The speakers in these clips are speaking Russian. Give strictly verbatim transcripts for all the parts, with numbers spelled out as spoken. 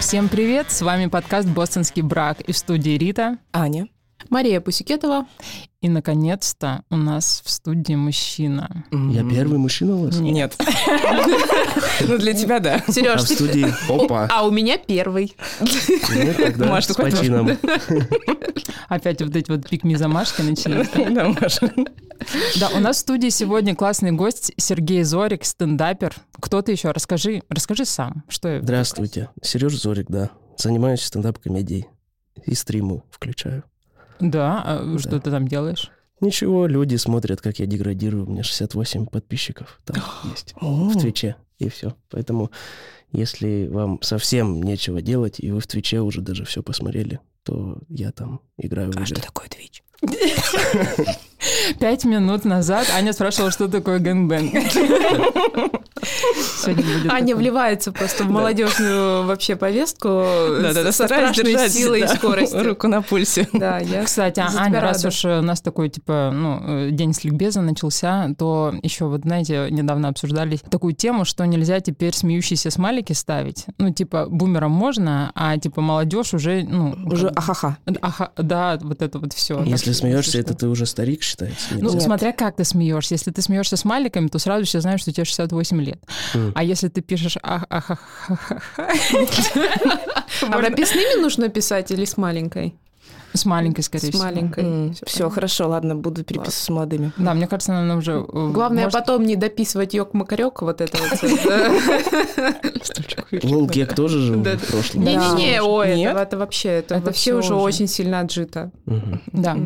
Всем привет, с вами подкаст «Бостонский брак» и в студии Рита, Аня, Мария Пусикетова. И, наконец-то, у нас в студии мужчина. Я первый мужчина у вас? Нет. Ну, для тебя, да. Серёж, а в студии? Опа. А у меня первый. Нет, тогда с почином. Опять вот эти вот пикми замашки начинают. Да, Маша. Да, у нас в студии сегодня классный гость Сергей Зорик, стендапер. Кто ты еще? Расскажи, расскажи сам. Что? Здравствуйте. Серёж Зорик, да. Занимаюсь стендап-комедией. И стримы включаю. Да? А да. Что ты там делаешь? Ничего, люди смотрят, как я деградирую. У меня шестьдесят восемь подписчиков там есть в Твиче, и все. Поэтому, если вам совсем нечего делать, и вы в Твиче уже даже все посмотрели, то я там играю в игры. А что такое Твич? Пять минут назад Аня спрашивала, что такое гэнгбэнг. Аня вливается просто в молодежную вообще повестку со страшной силой и скоростью. Руку на пульсе. Кстати, Аня, раз уж у нас такой, типа, ну, день с ликбеза начался, то еще, вот, знаете, недавно обсуждали такую тему, что нельзя теперь смеющиеся смайлики ставить. Ну, типа, бумерам можно, а, типа, молодежь уже, ну... Уже ахаха. Да, вот это вот все. Если смеешься, это ты уже старик считается. Ну, нет. Смотря как ты смеешься. Если ты смеешься с маликами, то сразу все знают, что тебе шестьдесят восемь лет. Mm. А если ты пишешь ах-ах-ах-ах-ах... А прописными нужно писать или с маленькой? С маленькой, скорее всего. С маленькой. Mm. Все, все хорошо, ладно, буду переписывать с молодыми. Да, мне кажется, она уже... Главное, может... потом не дописывать ёк-макарёк, вот это вот. Лол-гек тоже же в прошлом. Не-не-не, ой, это вообще, это вообще уже очень сильно отжито. Да.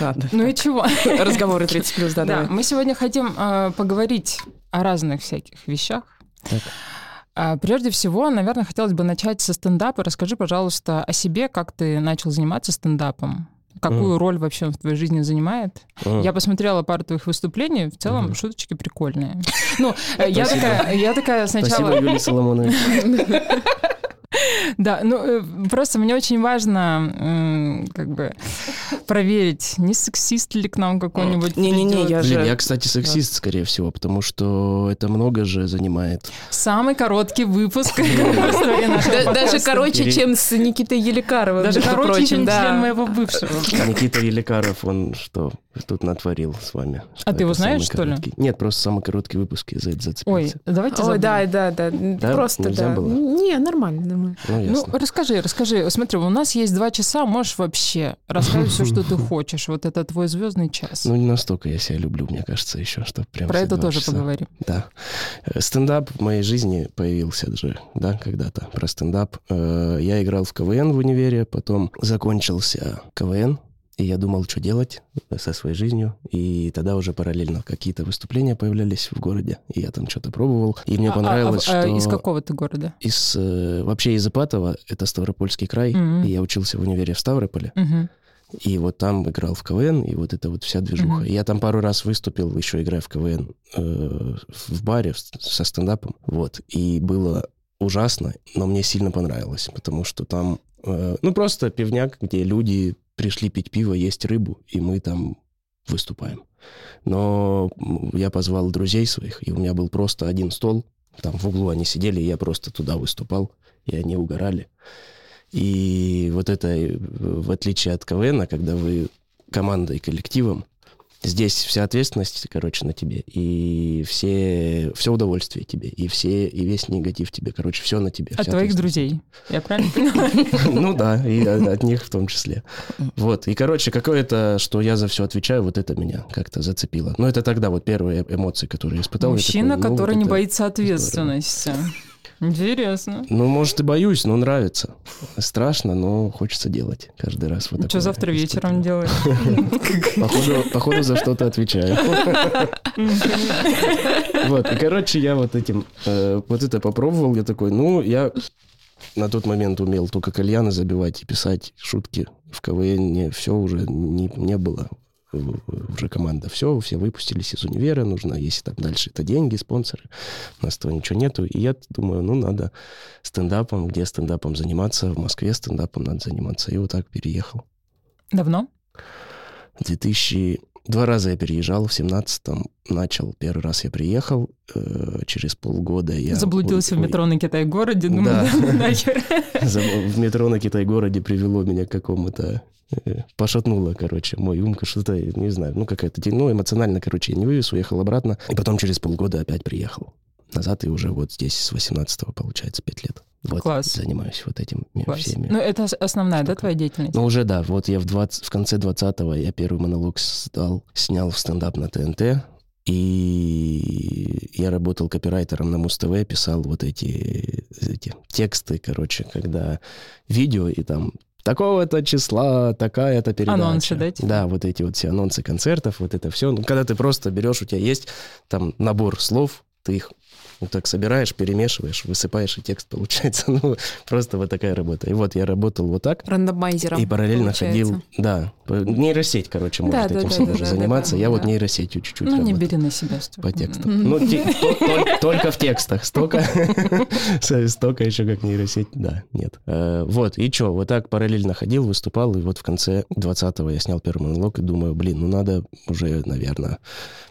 Ладно. Ну и чего? Разговоры тридцать плюс, да, да. Мы сегодня хотим поговорить о разных всяких вещах. Прежде всего, наверное, хотелось бы начать со стендапа. Расскажи, пожалуйста, о себе, как ты начал заниматься стендапом, какую mm. роль вообще он в твоей жизни занимает. Mm. Я посмотрела пару твоих выступлений, в целом mm-hmm. шуточки прикольные. Ну, я такая, я такая сначала... Спасибо, Юлия Соломонович. Да, ну просто мне очень важно как бы проверить, не сексист ли к нам какой-нибудь. Не-не-не, я же... Я, кстати, сексист, скорее всего, потому что это много же занимает. Самый короткий выпуск. Даже короче, чем с Никитой Еликаровым. Даже короче, чем член моего бывшего. Никита Еликаров, он что тут натворил с вами? А ты его знаешь, что ли? Нет, просто самый короткий выпуск, я за это зацепился. Ой, давайте забудем. Ой, да-да-да, просто да. Не, нормально. Ну, ну, расскажи, расскажи. Смотри, у нас есть два часа, можешь вообще рассказать все, что ты хочешь. Вот это твой звездный час. Ну, не настолько я себя люблю, мне кажется, еще, что прям про это тоже часа поговорим. Да. Стендап в моей жизни появился же, да, когда-то, про стендап. Я играл в ка вэ эн в универе, потом закончился ка вэ эн, и я думал, что делать со своей жизнью. И тогда уже параллельно какие-то выступления появлялись в городе. И я там что-то пробовал. И мне понравилось, а, а, а, что... Из какого ты города? Из, вообще из Ипатова. Это Ставропольский край. Mm-hmm. И я учился в универе в Ставрополе. Mm-hmm. И вот там играл в ка вэ эн, и вот это вот вся движуха. Mm-hmm. Я там пару раз выступил, еще играя в ка вэ эн, э, в баре со стендапом. Вот. И было ужасно, но мне сильно понравилось. Потому что там... Э, ну, просто пивняк, где люди... пришли пить пиво, есть рыбу, и мы там выступаем. Но я позвал друзей своих, и у меня был просто один стол, там в углу они сидели, и я просто туда выступал, и они угорали. И вот это, в отличие от ка вэ эн, когда вы командой, коллективом, здесь вся ответственность, короче, на тебе, и все, все удовольствие тебе, и, все, и весь негатив тебе, короче, все на тебе. От твоих друзей, я правильно понимаю? Ну да, и от них в том числе. Вот, и, короче, какое-то, что я за все отвечаю, вот это меня как-то зацепило. Но это тогда вот первые эмоции, которые я испытал. Мужчина, который не боится ответственности. Интересно. Ну, может, и боюсь, но нравится. Страшно, но хочется делать каждый раз. Вот что завтра вечером делаешь? Походу, за что-то отвечаю. Вот, и, короче, я вот этим... Вот это попробовал, я такой, ну, я на тот момент умел только кальяны забивать и писать шутки. В ка вэ эн все уже не было уже команда все, все выпустились из универа, нужно, если там дальше это деньги, спонсоры, у нас этого ничего нету. И я думаю, ну, надо стендапом, где стендапом заниматься, в Москве стендапом надо заниматься. И вот так переехал. Давно? две тысячи Два раза я переезжал, в семнадцатом начал. Первый раз я приехал, э, через полгода я... Заблудился у... в метро на Китай-городе, думаю, да, да нахер. В метро на Китай-городе привело меня к какому-то... Пошатнуло, короче, мой ум, что-то, не знаю, ну какая-то... Ну, эмоционально, короче, я не вывез, уехал обратно. И потом через полгода опять приехал назад, и уже вот здесь с восемнадцатого, получается, пять лет. Вот. Класс. Занимаюсь вот этим Класс. всеми. Ну, это основная, штука. да, твоя деятельность? Ну, уже, да. Вот я в, двадцатом в конце двадцатого я первый монолог сдал, снял в стендап на ТНТ, и я работал копирайтером на Муз-ТВ, писал вот эти, эти тексты, короче, когда видео, и там такого-то числа, такая-то передача. Анонсы, да? Да, вот эти вот все анонсы концертов, вот это все. Ну, когда ты просто берешь, у тебя есть там набор слов, ты их вот так собираешь, перемешиваешь, высыпаешь, и текст получается. Ну, просто вот такая работа. И вот я работал вот так. Рандомайзером. И параллельно получается. ходил... Да. Нейросеть, короче, да, может да, этим да, всем да, даже да, заниматься. Да, я да. вот нейросетью чуть-чуть Ну, работаю. Не бери на себя столько. По текстам. Ну, только в текстах. Столько. Столько еще как нейросеть. Да, нет. Вот. И что? Вот так параллельно ходил, выступал. И вот в конце двадцатого я снял первый монолог и думаю, блин, ну надо уже, наверное,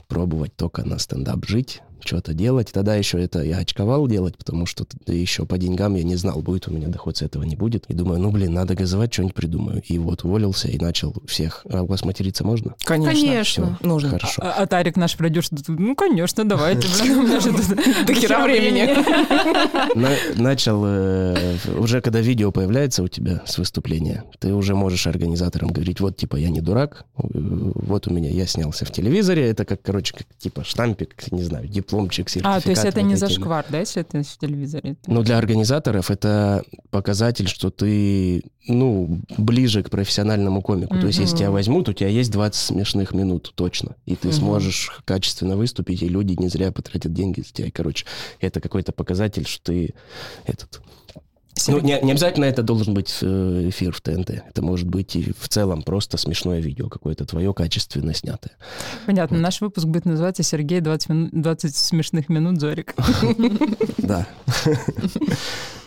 пробовать только на стендап жить, что-то делать. Тогда еще это я очковал делать, потому что еще по деньгам я не знал, будет у меня доход, с этого не будет. И думаю, ну, блин, надо газовать, что-нибудь придумаю. И вот уволился и начал всех... А у вас материться можно? Конечно. Конечно. Все, нужно. Хорошо. А, а Тарик наш придешь, ну, конечно, давайте. До хера времени. Начал... Уже когда видео появляется у тебя с выступления, ты уже можешь организаторам говорить, вот, типа, я не дурак, вот у меня, я снялся в телевизоре, это как, короче, как, типа, штампик, не знаю, дипломчик, сертификат. А, то есть это не зашквар, да, если это в телевизоре? Ну, для организаторов это показатель, что ты, ну, ближе к профессиональному комику. Mm-hmm. То есть если тебя возьмут, у тебя есть двадцать смешных минут точно, и ты mm-hmm. сможешь качественно выступить, и люди не зря потратят деньги за тебя. И, короче, это какой-то показатель, что ты этот... Ну, не, не обязательно это должен быть эфир в ТНТ. Это может быть и в целом просто смешное видео какое-то твое, качественно снятое. Понятно. Вот. Наш выпуск будет называться «Сергей двадцать, мину... двадцать смешных минут Зорик». Да.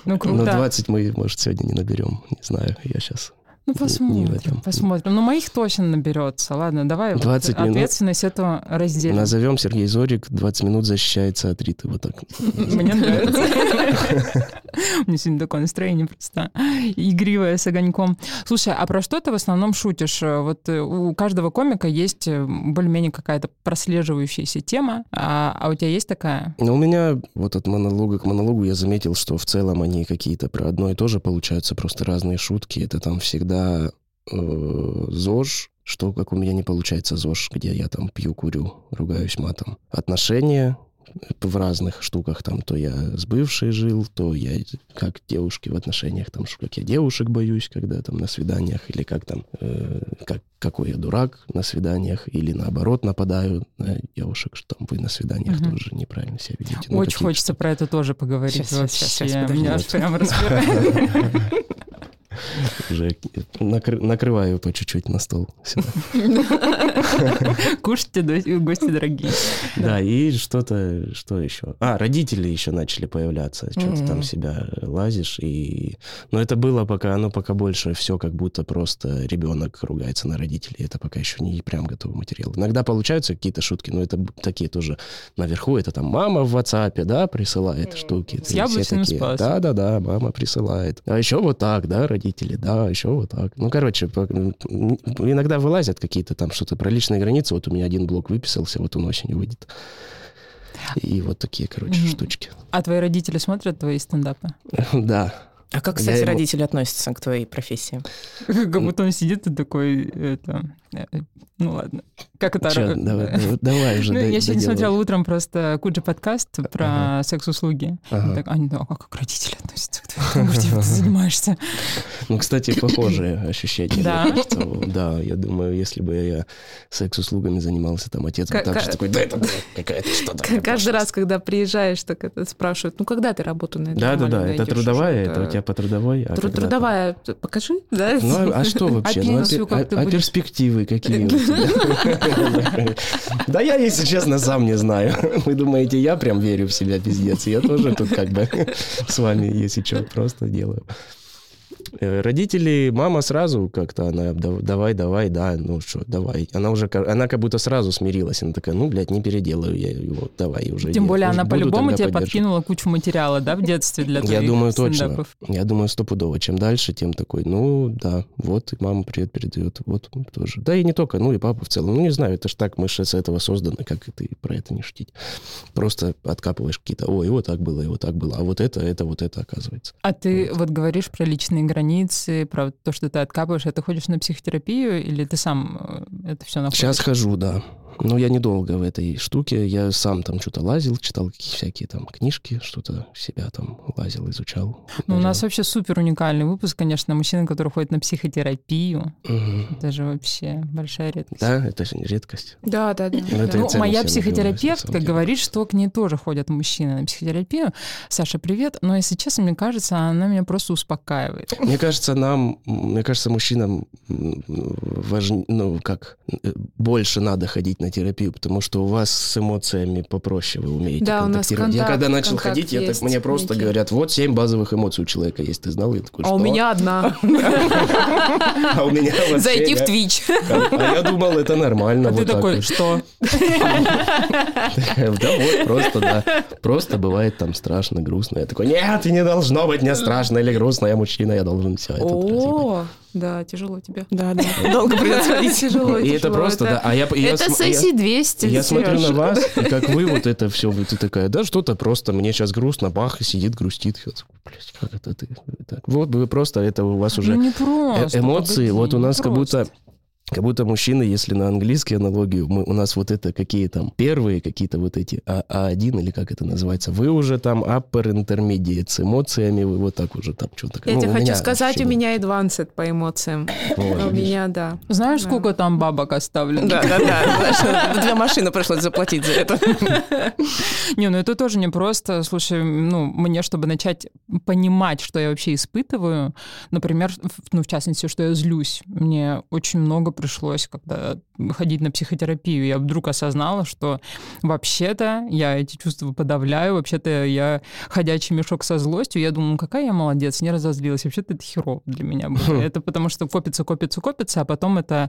Ну, круто. Но двадцать мы, может, сегодня не наберем. Не знаю, я сейчас... Ну, посмотрим, посмотрим. Ну, моих точно наберется. Ладно, давай вот ответственность этого разделим. Назовем Сергей Зорик, двадцать минут защищается от Риты. Вот так. Мне нравится. У меня сегодня такое настроение просто игривое, с огоньком. Слушай, а про что ты в основном шутишь? Вот у каждого комика есть более-менее какая-то прослеживающаяся тема, а у тебя есть такая? Ну, у меня вот от монолога к монологу я заметил, что в целом они какие-то про одно и то же получаются, просто разные шутки. Это там всегда Да, э, ЗОЖ, что как у меня не получается ЗОЖ, где я там пью, курю, ругаюсь матом. Отношения в разных штуках, там, то я с бывшей жил, то я как девушки в отношениях, там, как я девушек боюсь, когда там на свиданиях, или как там, э, как, какой я дурак на свиданиях, или наоборот нападаю на девушек, что там вы на свиданиях угу. тоже неправильно себя ведете. Ну, очень хочется что-то... про это тоже поговорить. Сейчас, вот, сейчас, сейчас, я меня аж прям разбираю. Уже накры- накрываю по чуть-чуть на стол. Кушайте, гости дорогие. Да, и что-то, что еще? А, родители еще начали появляться. Что ты там себя лазишь. И... Но это было пока, оно пока больше все, как будто просто ребенок ругается на родителей. Это пока еще не прям готовый материал. Иногда получаются какие-то шутки, но это такие тоже наверху. Это там мама в WhatsApp, да, присылает штуки. С яблочным спас. Да-да-да, мама присылает. А еще вот так, да, родители. Да, еще вот так. Ну, короче, иногда вылазят какие-то там что-то про личные границы. Вот у меня один блог выписался, вот он осенью выйдет. И вот такие, короче, mm-hmm. штучки. А твои родители смотрят твои стендапы? Да. А как, кстати, я родители ему... относятся к твоей профессии? Как будто он сидит и такой, это... Ну ладно. Как это... Чё, давай, давай уже. Ну, я сегодня смотрела утром просто Куджи подкаст про ага. секс-услуги. Ага. Так, Аня, а как родители относятся к твоему, где ты занимаешься? Ну, кстати, похожие ощущения. Да? Да, я думаю, если бы я секс-услугами занимался, там, отец бы так же такой, да, это какая-то что-то. Каждый раз, когда приезжаешь, так спрашивают, ну, когда ты работу найдешь? Да-да-да, это трудовая, это у тебя по трудовой. Трудовая, покажи. Ну, а что вообще? А перспективы? Вы какие? Да я, если честно, сам не знаю. Вы думаете, я прям верю в себя, пиздец. Я тоже тут как бы с вами, если что, просто делаю. Родители, мама сразу как-то, она, давай, давай, да, ну что, давай. Она уже, она как будто сразу смирилась. Она такая, ну, блядь, не переделаю я его, давай уже. Тем более она по-любому тебе подкинула кучу материала, да, в детстве для твоих стендапов? Я думаю, точно. Я думаю, стопудово. Чем дальше, тем такой, ну, да, вот, мама привет передает, вот, тоже. Да и не только, ну, и папа в целом. Ну, не знаю, это ж так, мы же с этого созданы, как и ты про это не шутить. Просто откапываешь какие-то, ой, вот так было, и вот так было, а вот это, это, вот это, оказывается. А ты вот говоришь про личные границы, границы, про то, что ты откапываешь, а ты ходишь на психотерапию или ты сам это все находишь? Сейчас хожу, да. Но я недолго в этой штуке. Я сам там что-то лазил, читал всякие там книжки, что-то себя там лазил, изучал. Ну, у нас вообще супер уникальный выпуск, конечно, мужчина, который ходит на психотерапию. Угу. Это же вообще большая редкость. Да, это же не редкость. Да, да, да. да. Ну, моя психотерапевтка деле. говорит, что к ней тоже ходят мужчины на психотерапию. Саша, привет. Но, если честно, мне кажется, она меня просто успокаивает. Мне кажется, нам, мне кажется, мужчинам важнее, ну, как, больше надо ходить на терапию, потому что у вас с эмоциями попроще, вы умеете да, контактировать. Контакт, я когда начал ходить, я так, мне просто некий. говорят, вот семь базовых эмоций у человека есть, ты знал? Я такой, что? А у меня одна. А у меня вообще... Зайти в Твич. А я думал, это нормально. А ты такой, что? Да вот, просто, да. Просто бывает там страшно, грустно. Я такой, нет, не должно быть мне страшно или грустно, я мужчина, я должен все это отразить. Да, тяжело тебе. Да, да. Долго придется ходить. Тяжело, и тяжело, это просто, это... да. А я, я это см... сессии двести. Я, я смотрю на вас, и как вы вот это все, ты такая, да, что-то просто, мне сейчас грустно, бах, и сидит, грустит. Блядь, как это ты? Так. Вот вы просто, это у вас уже ну, просто, эмоции. Погоди, вот у нас как будто... Как будто мужчины, если на английский аналогию, мы, у нас вот это какие там первые, какие-то вот эти А один, или как это называется, вы уже там upper intermediate с эмоциями, вы вот так уже там что-то... Я ну, тебе хочу сказать, вообще, у меня advanced по эмоциям. Вот, у меня, да. Знаешь, да. сколько там бабок оставлено? Да-да-да, для машины пришлось заплатить за это. Не, ну это тоже не просто, слушай, ну, мне, чтобы начать понимать, что я вообще испытываю, например, ну, в частности, что я злюсь, мне очень много пришлось, когда ходить на психотерапию, я вдруг осознала, что вообще-то я эти чувства подавляю, вообще-то я ходячий мешок со злостью, я думала, какая я молодец, не разозлилась, вообще-то это херово для меня было. Это потому что копится, копится, копится, а потом это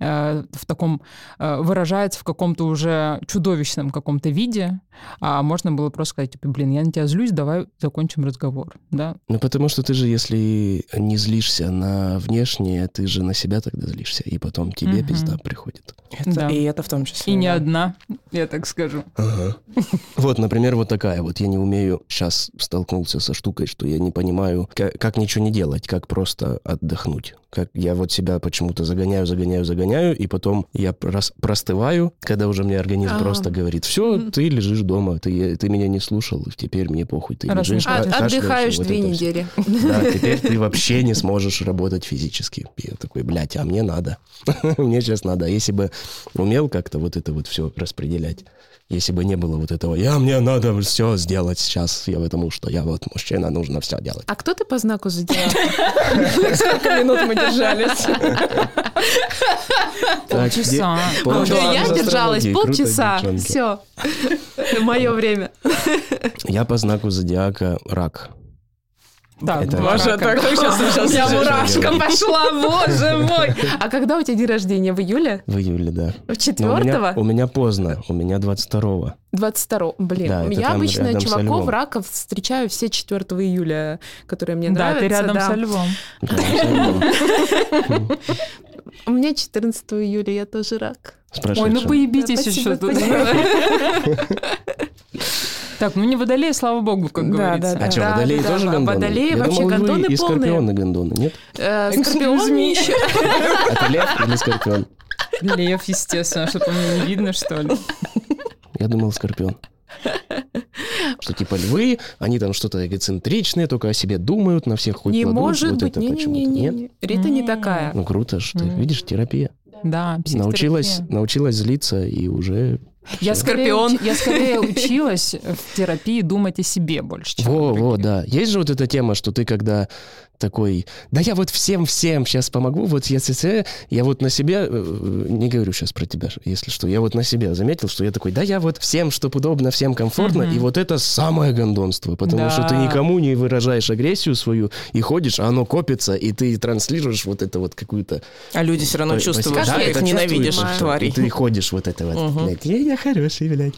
э, в таком э, выражается в каком-то уже чудовищном каком-то виде, а можно было просто сказать, типа, блин, я на тебя злюсь, давай закончим разговор, да? Ну, потому что ты же, если не злишься на внешнее, ты же на себя тогда злишься, и потом тебе угу. пизда приходит. Это, да. И это в том числе. И не да. одна, я так скажу. Ага. Вот, например, вот такая вот. Я не умею, сейчас столкнулся со штукой, что я не понимаю, как, как ничего не делать, как просто отдохнуть. Как я вот себя почему-то загоняю, загоняю, загоняю, и потом я прос, простываю, когда уже мне организм А-а-а. просто говорит, все, ты лежишь дома, ты, ты меня не слушал, теперь мне похуй, ты Раз лежишь, а, кашляешь. Отдыхаешь вот две недели. Все. Да, теперь ты вообще не сможешь работать физически. Я такой, блядь, а мне надо. Мне сейчас надо. Если бы умел как-то вот это вот все распределять, если бы не было вот этого, я мне надо все сделать сейчас, я потому что я вот мужчина, нужно все делать. А кто ты по знаку зодиака? Сколько минут мы держались? Полчаса. Я держалась полчаса. Все. Мое время. Я по знаку зодиака рак. Так, Маша, так, сейчас я мурашка пошла, боже мой. А когда у тебя день рождения? В июле? В июле, да. В четвертого? У меня поздно, у меня двадцать второго. двадцать второго, блин. Да, я обычно чуваков, раков встречаю все четвёртого июля, которые мне да, нравятся. Да, ты рядом да. со Львом. У меня четырнадцатого июля, я тоже рак. Ой, ну поебитесь еще тут. Так, ну не водолеи, слава богу, как да, говорится. Да, да, а что, да, водолеи да, тоже да, гондоны? Водолеи я вообще думал, гондоны и полные. Скорпионы гондоны, нет? Э, скорпионы еще. Это лев или скорпион? Лев, естественно, что-то мне не видно, что ли. Я думал, скорпион. Что типа львы, они там что-то эгоцентричные, только о себе думают, на всех хуй не кладут. Не может вот быть, не-не-не, Рита не такая. Ну круто ж ты, видишь, терапия. Да, психотерапия. Научилась, научилась злиться и уже... Я скорпион. Я скорее училась в терапии думать о себе больше, чем о других. Во, да. Есть же вот эта тема, что ты когда такой, да я вот всем-всем сейчас помогу, вот я, я вот на себе, не говорю сейчас про тебя, если что, я вот на себе заметил, что я такой, да я вот всем, что удобно, всем комфортно, mm-hmm. и вот это самое гондонство, потому да. что ты никому не выражаешь агрессию свою, и ходишь, а оно копится, и ты транслируешь вот это вот какую-то... А люди все равно по- чувствуют, что да, их ненавидишь, твари. И ты ходишь вот это вот, mm-hmm. блядь, я, я хороший, блядь.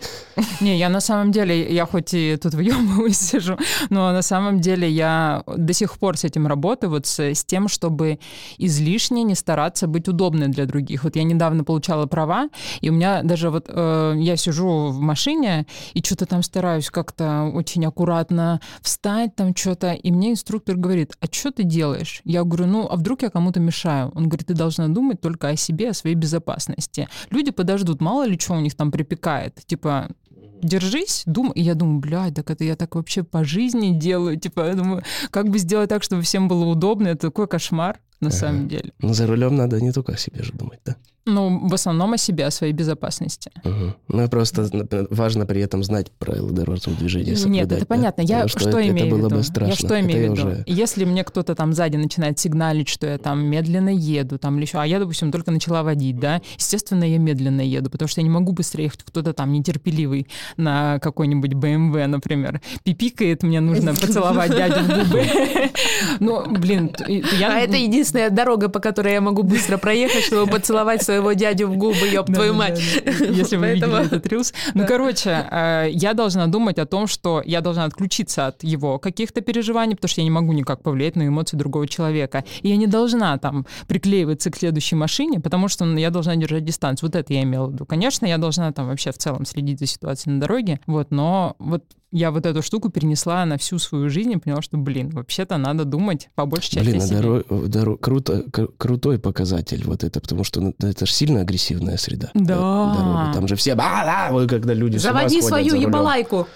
Не, я на самом деле, я хоть и тут въёбываюсь сижу, но на самом деле я до сих пор с этим работаю, вот с, с тем, чтобы излишне не стараться быть удобной для других. Вот я недавно получала права, и у меня даже вот э, я сижу в машине, и что-то там стараюсь как-то очень аккуратно встать, там что-то, и мне инструктор говорит, а что ты делаешь? Я говорю, ну, а вдруг я кому-то мешаю? Он говорит, ты должна думать только о себе, о своей безопасности. Люди подождут, мало ли что у них там припекает, типа... держись, думай. И я думаю, блядь, так это я так вообще по жизни делаю. Типа, я думаю, как бы сделать так, чтобы всем было удобно. Это такой кошмар, на ага. самом деле. Ну, за рулем надо не только о себе же думать, да? Ну, в основном о себе, о своей безопасности. Угу. Ну, просто важно при этом знать правила дорожного движения, соблюдать. Нет, это понятно. Да? Я что, что это, имею это было в виду? Бы страшно. Я что имею в виду? Уже... Если мне кто-то там сзади начинает сигналить, что я там медленно еду, там или еще, а я, допустим, только начала водить, да, естественно, я медленно еду, потому что я не могу быстрее ехать. Кто-то там нетерпеливый на какой-нибудь бэ эм вэ, например, пипикает, мне нужно поцеловать дядю в губы. Ну, блин, я... А это единственная дорога, по которой я могу быстро проехать, чтобы поцеловать своего дядю в губы, ёб да, твою да, мать. Да, да. Если вы Поэтому... видели этот рилс. Ну, да. короче, э, я должна думать о том, что я должна отключиться от его каких-то переживаний, потому что я не могу никак повлиять на эмоции другого человека. И я не должна там приклеиваться к следующей машине, потому что я должна держать дистанцию. Вот это я имела в виду. Конечно, я должна там вообще в целом следить за ситуацией на дороге, вот, но вот я вот эту штуку перенесла на всю свою жизнь и поняла, что, блин, вообще-то надо думать побольше, части о себе. Блин, а дорог, круто, к- крутой показатель вот это, потому что это же сильно агрессивная среда. Да. Дорога. Там же все, а-а-а, когда люди с ума сходят за рулем. Заводи свою ебалайку.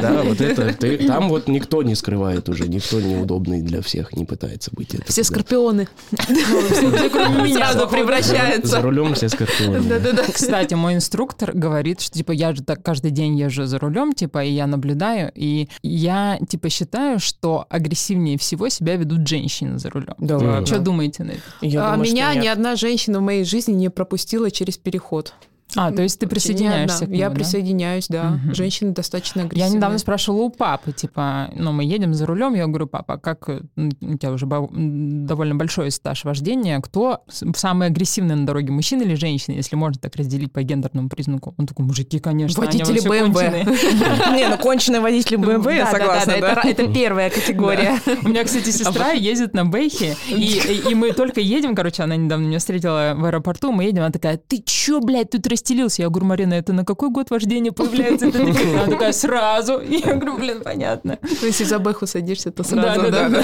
Да, вот это, там вот никто не скрывает уже, никто неудобный для всех не пытается быть. Все скорпионы. Сразу превращаются. За рулем все скорпионы. Кстати, мой инструктор говорит, что, типа, я же так каждый день езжу за рулем, типа, и я наблюдаю, и я, типа, считаю, что агрессивнее всего себя ведут женщины за рулем. Да, да. Что думаете на это? Я а думаю, меня ни одна женщина в моей жизни не пропустила через переход. А, то есть ты присоединяешься к нему, Я да? присоединяюсь, да. Угу. Женщины достаточно агрессивные. Я недавно спрашивала у папы, типа, ну, мы едем за рулем, я говорю, папа, как, у тебя уже довольно большой стаж вождения, кто самый агрессивный на дороге, мужчина или женщина, если можно так разделить по гендерному признаку? Он такой, мужики, конечно, водители бэ эм вэ. Не, ну, конченые водители бэ эм вэ, я согласна. Это первая категория. У меня, кстати, сестра ездит на бэхе, и мы только едем, короче, она недавно меня встретила в аэропорту, мы едем, она такая, ты чё, блядь, тут расстелился. Я говорю, Марина, это на какой год вождения появляется? Она такая, сразу. Я говорю, блин, понятно. То есть, за бэху садишься, то сразу. Да, да, да.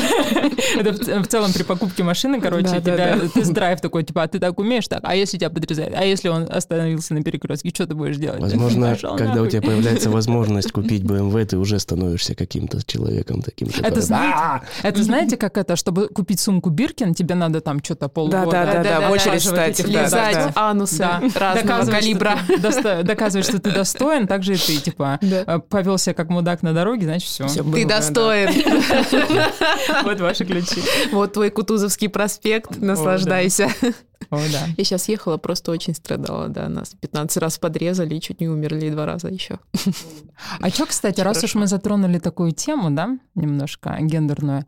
Это в целом при покупке машины, короче, тебя тест-драйв такой, типа, а ты так умеешь, так, а если тебя подрезает? А если он остановился на перекрестке, что ты будешь делать? Возможно, когда у тебя появляется возможность купить бэ эм вэ, ты уже становишься каким-то человеком таким. Это знаете, как это, чтобы купить сумку Биркин, тебе надо там что-то полгода. Да, да, да, в очередь встать. Лизать анусы разного калибра. Доста- доказываешь, что ты достоин, так же и ты, типа, да. повел себя как мудак на дороге, значит, все. все ты достоин. Вот ваши ключи. Вот твой Кутузовский проспект, наслаждайся. О, да. Я сейчас ехала, просто очень страдала, да, нас пятнадцать раз подрезали и чуть не умерли два раза еще. А что, кстати, раз уж мы затронули такую тему, да, немножко гендерную,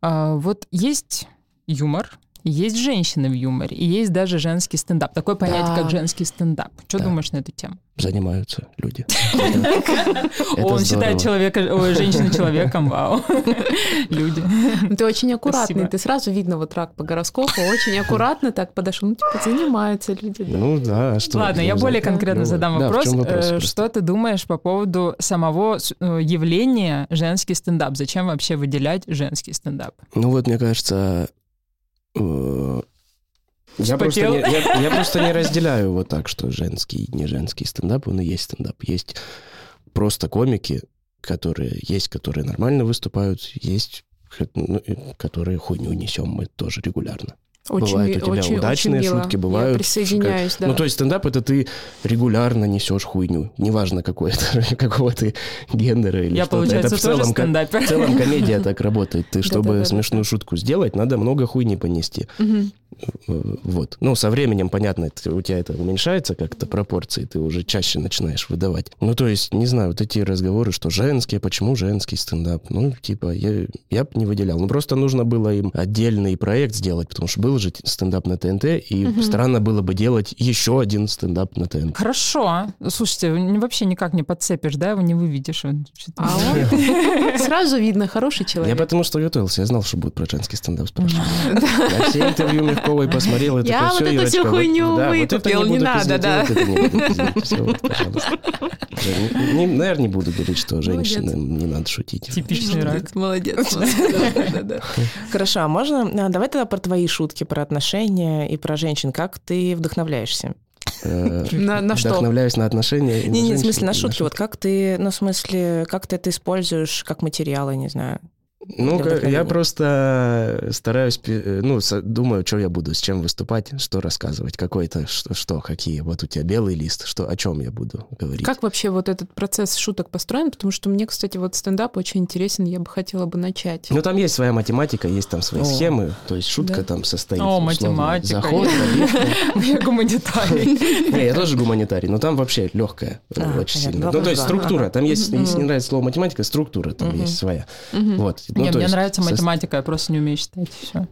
вот есть юмор, есть женщины в юморе, и есть даже женский стендап. Такое понятие, да. как женский стендап. Что да. думаешь на эту тему? Занимаются люди. Он считает женщину человеком, вау. Люди. Ты очень аккуратный, ты сразу видно вот рак по гороскопу, очень аккуратно так подошел. Ну, типа, занимаются люди. Ну да, что... Ладно, я более конкретно задам вопрос. Что ты думаешь по поводу самого явления женский стендап? Зачем вообще выделять женский стендап? Ну вот, мне кажется... Я просто, не, я, я просто не разделяю вот так, что женский и не женский стендап, он и есть стендап. Есть просто комики, которые есть, которые нормально выступают, есть, ну, которые хуйню несем мы тоже регулярно. Очень, бывают у тебя очень, удачные очень шутки, бывают... Я присоединяюсь, как... да. Ну, то есть стендап — это ты регулярно несешь хуйню, неважно, какой это, какого ты гендера или я, что-то. Получается, это в целом, как, в целом комедия так работает. Ты, чтобы смешную шутку сделать, надо много хуйни понести. Вот. Ну, со временем, понятно, у тебя это уменьшается как-то, пропорции, ты уже чаще начинаешь выдавать. Ну, то есть, не знаю, вот эти разговоры, что женские, почему женский стендап? Ну, типа, я, я бы не выделял. Ну, просто нужно было им отдельный проект сделать, потому что был же стендап на ТНТ, и угу. странно было бы делать еще один стендап на ТНТ. Хорошо. Слушайте, вообще никак не подцепишь, да? Его не выведешь. Сразу видно, хороший человек. Я потому что готовился, я знал, что будет про женский стендап спрашивать. Я все интервью Мягковой посмотрел, и такой, все, Ирочка. Я вот эту всю хуйню выкупил, не надо, да. Не, наверное, не буду говорить, что женщинам не надо шутить. Типичный рак. Молодец. Хорошо, а можно... Давай тогда про твои шутки, про отношения и про женщин. Как ты вдохновляешься? На, на что? Вдохновляюсь на отношения. Не, не, в смысле, на шутки. Вот как ты, ну, в смысле, как ты это используешь как материалы, не знаю. Ну, я просто стараюсь, ну, думаю, что я буду, с чем выступать, что рассказывать, какой-то, что, что, какие, вот у тебя белый лист, что, о чем я буду говорить. Как вообще вот этот процесс шуток построен? Потому что мне, кстати, вот стендап очень интересен, я бы хотела бы начать. Ну, там есть своя математика, есть там свои о. схемы, то есть шутка да. там состоит. О, математика. Заход, я гуманитарий. Не, я тоже гуманитарий, но там вообще легкая очень сильно. Ну, то есть структура, там есть, если не нравится слово математика, структура там есть своя. Вот. Ну, нет, мне есть... нравится математика, я просто не умею считать еще.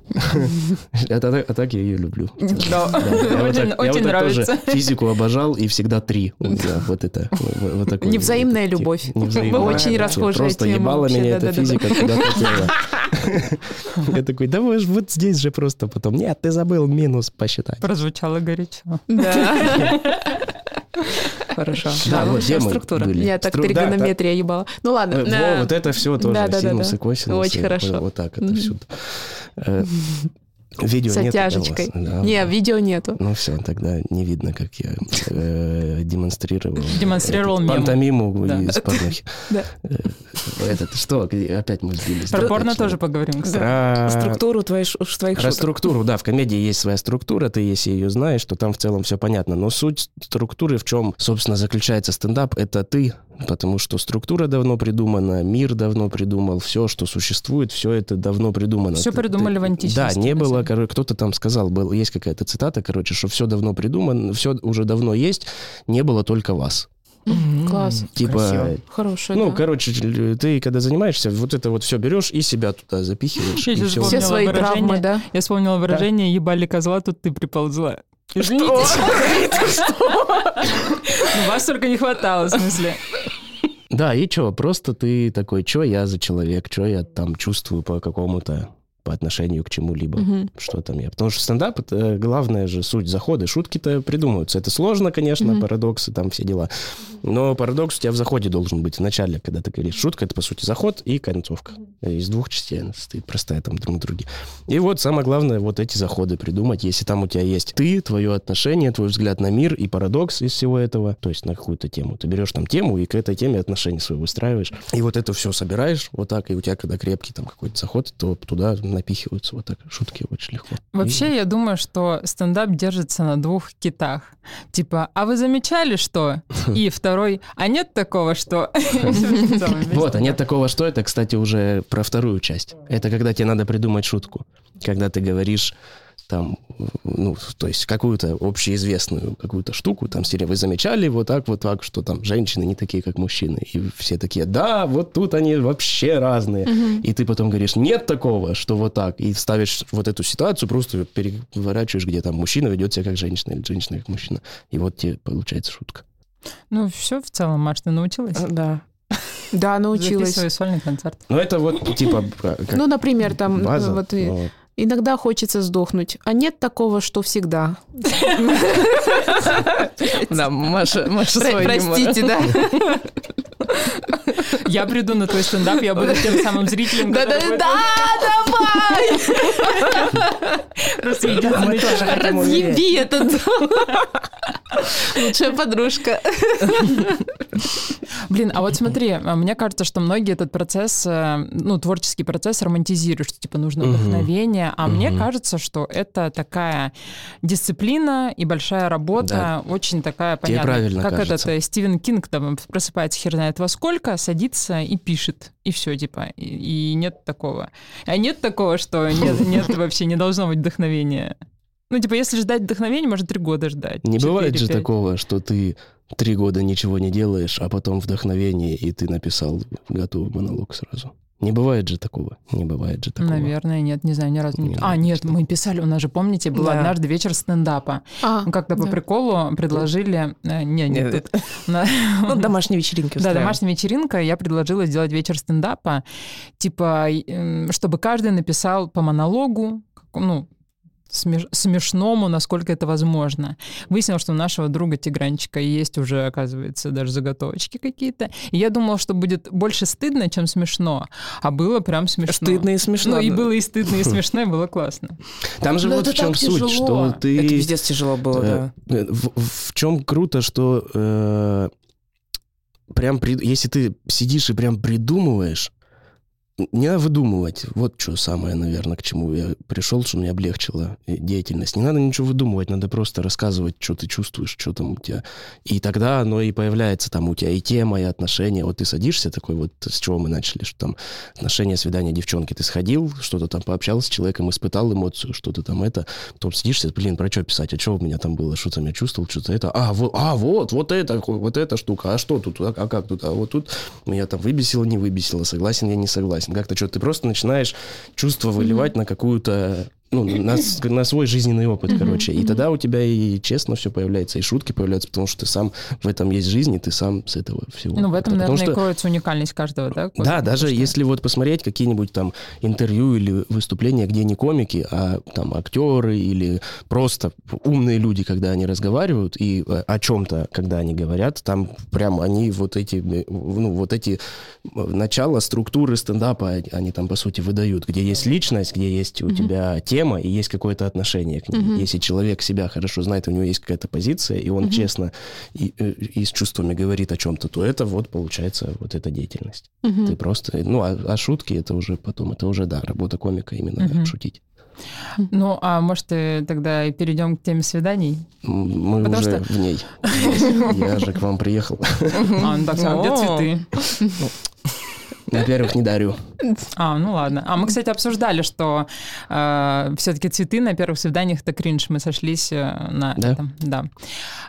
А так я ее люблю. Очень нравится. Физику обожал и всегда три. Вот это. Невзаимная любовь. Очень расхожая тема. Просто ебала меня эта физика, когда хотела. Я такой, да вы же вот здесь же просто потом. Нет, ты забыл минус посчитать. Прозвучало горячо. Да. Хорошо. Да, да, вот все структура. Были. Я так Стру... тригонометрия да, да. ебала. Ну ладно. Э, да. во, вот это все тоже. Да, да, синусы, да, да. косинусы. Очень хорошо. Вот так это mm-hmm. все. Э, видео с оттяжечкой. Да, не, вот. Видео нету. Ну все, тогда не видно, как я э, демонстрировал. Демонстрировал мем. Пантомиму да. из порнухи. Да. Этот, что? Опять мы сбились. Про порно тоже поговорим. Да. Про... Структуру твоих, твоих Про шуток. структуру, да. В комедии есть своя структура, ты если ее знаешь, то там в целом все понятно. Но суть структуры, в чем, собственно, заключается стендап, это ты. Потому что структура давно придумана, мир давно придумал, все, что существует, все это давно придумано. Все придумали ты, в античности. Да, не было, короче, кто-то там сказал, был, есть какая-то цитата, короче, что все давно придумано, все уже давно есть, не было только вас. Mm-hmm. Класс, типа, красиво, хорошее. Ну, да. короче, ты когда занимаешься, вот это вот все берешь и себя туда запихиваешь. Я и все. Все свои травмы, да? Я вспомнила выражение да. «ебали козла, тут ты приползла». Что? Что? Вас только не хватало, в смысле. Да, и чё, просто ты такой, чё я за человек, чё я там чувствую по какому-то, по отношению к чему-либо, угу. что там я. Потому что стендап, это главная же суть захода, шутки-то придумываются. Это сложно, конечно, угу. парадоксы, там все дела. Но парадокс у тебя в заходе должен быть в начале, когда ты говоришь шутка, это, по сути, заход и концовка. Из двух частей она состоит, простая там друг друге. И вот самое главное, вот эти заходы придумать, если там у тебя есть ты, твое отношение, твой взгляд на мир и парадокс из всего этого, то есть на какую-то тему. Ты берешь там тему и к этой теме отношения свои выстраиваешь. И вот это все собираешь вот так, и у тебя, когда крепкий там какой-то заход, то туда напихиваются вот так шутки очень легко. Вообще, и... я думаю, что стендап держится на двух китах. Типа, а вы замечали, что? И второй, а нет такого, что? Вот, а нет такого, что? Это, кстати, уже про вторую часть. Это когда тебе надо придумать шутку. Когда ты говоришь там, ну, то есть какую-то общеизвестную какую-то штуку, там, серия, вы замечали вот так, вот так, что там женщины не такие, как мужчины, и все такие, да, вот тут они вообще разные, угу. и ты потом говоришь, нет такого, что вот так, и ставишь вот эту ситуацию, просто переворачиваешь, где там мужчина ведет себя как женщина, или женщина как мужчина, и вот тебе получается шутка. Ну, все в целом, Маш, ты научилась? Да. Да, научилась. Записываю сольный концерт. Ну, это вот, типа, ну, например, там, вот и... Иногда хочется сдохнуть, а нет такого, что всегда. Да, Маша, Маша свой геморрой. Простите, да. Я приду на твой стендап, я буду тем самым зрителем. Да-да-да, давай! Разъеби этот дом. Лучшая подружка. Блин, а вот смотри, мне кажется, что многие этот процесс, ну, творческий процесс романтизируют, что, типа, нужно вдохновение, а мне кажется, что это такая дисциплина и большая работа, очень такая понятная. Как этот Стивен Кинг, там, просыпается хер знает во сколько, садится и пишет, и все, типа, и нет такого. А нет такого, что нет, вообще не должно быть вдохновения. Ну, типа, если ждать вдохновения, можно три года ждать. Не бывает же такого, что ты три года ничего не делаешь, а потом вдохновение, и ты написал готовый монолог сразу. Не бывает же такого. Не бывает же такого. Наверное, нет, не знаю, ни разу не... не а, нет, что-то. Мы писали, у нас же, помните, был да. однажды вечер стендапа. А, мы как-то да. по приколу предложили... Да. Не, не тут. Ну, домашняя вечеринка. Да, домашняя вечеринка. Я предложила сделать вечер стендапа, типа, чтобы каждый написал по монологу, ну, смешному, насколько это возможно. Выяснилось, что у нашего друга Тигранчика есть уже, оказывается, даже заготовочки какие-то. И я думала, что будет больше стыдно, чем смешно. А было прям смешно. Стыдно и смешно. Ну, и было и стыдно, и смешно, и было классно. Там же вот в чем суть, что ты... Это пиздец тяжело было, да. В чем круто, что прям если ты сидишь и прям придумываешь, не надо выдумывать. Вот что самое, наверное, к чему я пришел, что мне облегчило деятельность. Не надо ничего выдумывать, надо просто рассказывать, что ты чувствуешь, что там у тебя. И тогда оно и появляется, там у тебя и тема, и отношения. Вот ты садишься такой, вот с чего мы начали, что там отношения, свидания девчонки. Ты сходил, что-то там пообщался с человеком, испытал эмоцию, что-то там это. Потом сидишься, блин, про что писать, а что у меня там было, что там я чувствовал, что-то это. А, вот, а, вот, вот это, вот эта штука, а что тут, а, а как тут, а вот тут меня там выбесило, не выбесило, согласен, я не согласен. Как-то что-то ты просто начинаешь чувства выливать mm-hmm. на какую-то, ну, на, на свой жизненный опыт, mm-hmm. короче. И mm-hmm. тогда у тебя и честно все появляется, и шутки появляются, потому что ты сам в этом есть жизнь, и ты сам с этого всего. Ну, в этом, потому, наверное, что... и кроется уникальность каждого, да? Кожа, да, даже что-то. Если вот посмотреть какие-нибудь там интервью или выступления, где не комики, а там актеры или просто умные люди, когда они разговаривают, и о чем-то, когда они говорят, там прям они вот эти, ну, вот эти начала структуры стендапа, они там, по сути, выдают, где есть личность, где есть у mm-hmm. тебя те тема, и есть какое-то отношение к ней. Mm-hmm. Если человек себя хорошо знает, у него есть какая-то позиция, и он mm-hmm. честно и, и с чувствами говорит о чем-то, то это вот получается вот эта деятельность. Mm-hmm. Ты просто... Ну, а, а шутки это уже потом, это уже, да, работа комика именно mm-hmm. шутить. Ну, а может, тогда и перейдем к теме свиданий? Мы Потому уже что... в ней. Я же к вам приехал. А, ну так, а где цветы? Во-первых, не дарю. А, ну ладно. А мы, кстати, обсуждали, что э, все-таки цветы на первых свиданиях — это кринж. Мы сошлись на да? этом. Да.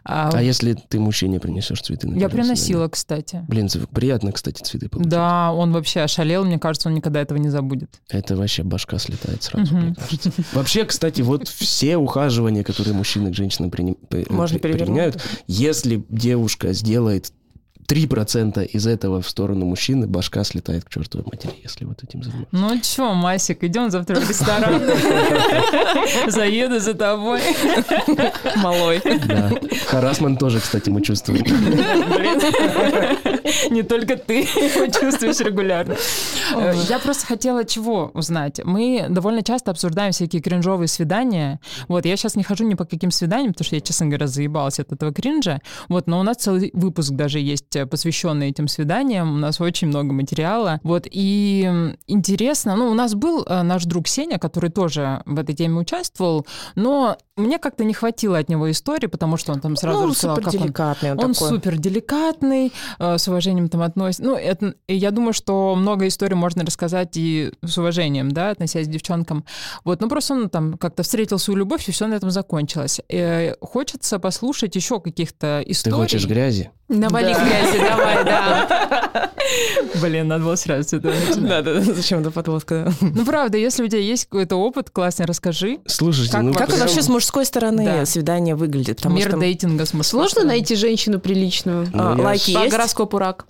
А, а если ты мужчине принесешь цветы? На я приносила, свидание? Кстати. Блин, приятно, кстати, цветы получить. Да, он вообще ошалел. Мне кажется, он никогда этого не забудет. Это вообще башка слетает сразу, мне кажется. Вообще, кстати, вот все ухаживания, которые мужчины к женщинам применяют, если девушка сделает три процента из этого в сторону мужчины, башка слетает к чертовой матери, если вот этим заниматься. Ну чё, Масик, идем завтра в ресторан. Заеду за тобой. Малой. Да. Харассмент тоже, кстати, мы чувствуем. Не только ты его чувствуешь регулярно. Я просто хотела чего узнать. Мы довольно часто обсуждаем всякие кринжовые свидания. Вот, я сейчас не хожу ни по каким свиданиям, потому что я, честно говоря, заебалась от этого кринжа. Вот, но у нас целый выпуск даже есть, посвященный этим свиданиям. У нас очень много материала. Вот, и интересно, ну, у нас был наш друг Сеня, который тоже в этой теме участвовал, но мне как-то не хватило от него истории, потому что он там сразу ну, рассказал, как он... Он, он супер деликатный, с уважением там относится. Ну, это, я думаю, что много историй можно рассказать и с уважением, да, относясь к девчонкам. Вот, ну, просто он там как-то встретил свою любовь, и все на этом закончилось. И хочется послушать еще каких-то историй. Ты хочешь грязи? Навали да. грязи, давай, да. Блин, надо было сразу с этого начинать. Да, да, зачем это подвозка? Ну, правда, если у тебя есть какой-то опыт, классный, расскажи. Слушайте, как, ну... Как он вообще с мужской стороны да. свидание выглядит? Потому Мир что... дейтинга с мужской Сложно стороны. Найти женщину приличную? Ну, а, лайки есть? По гороскопу рак.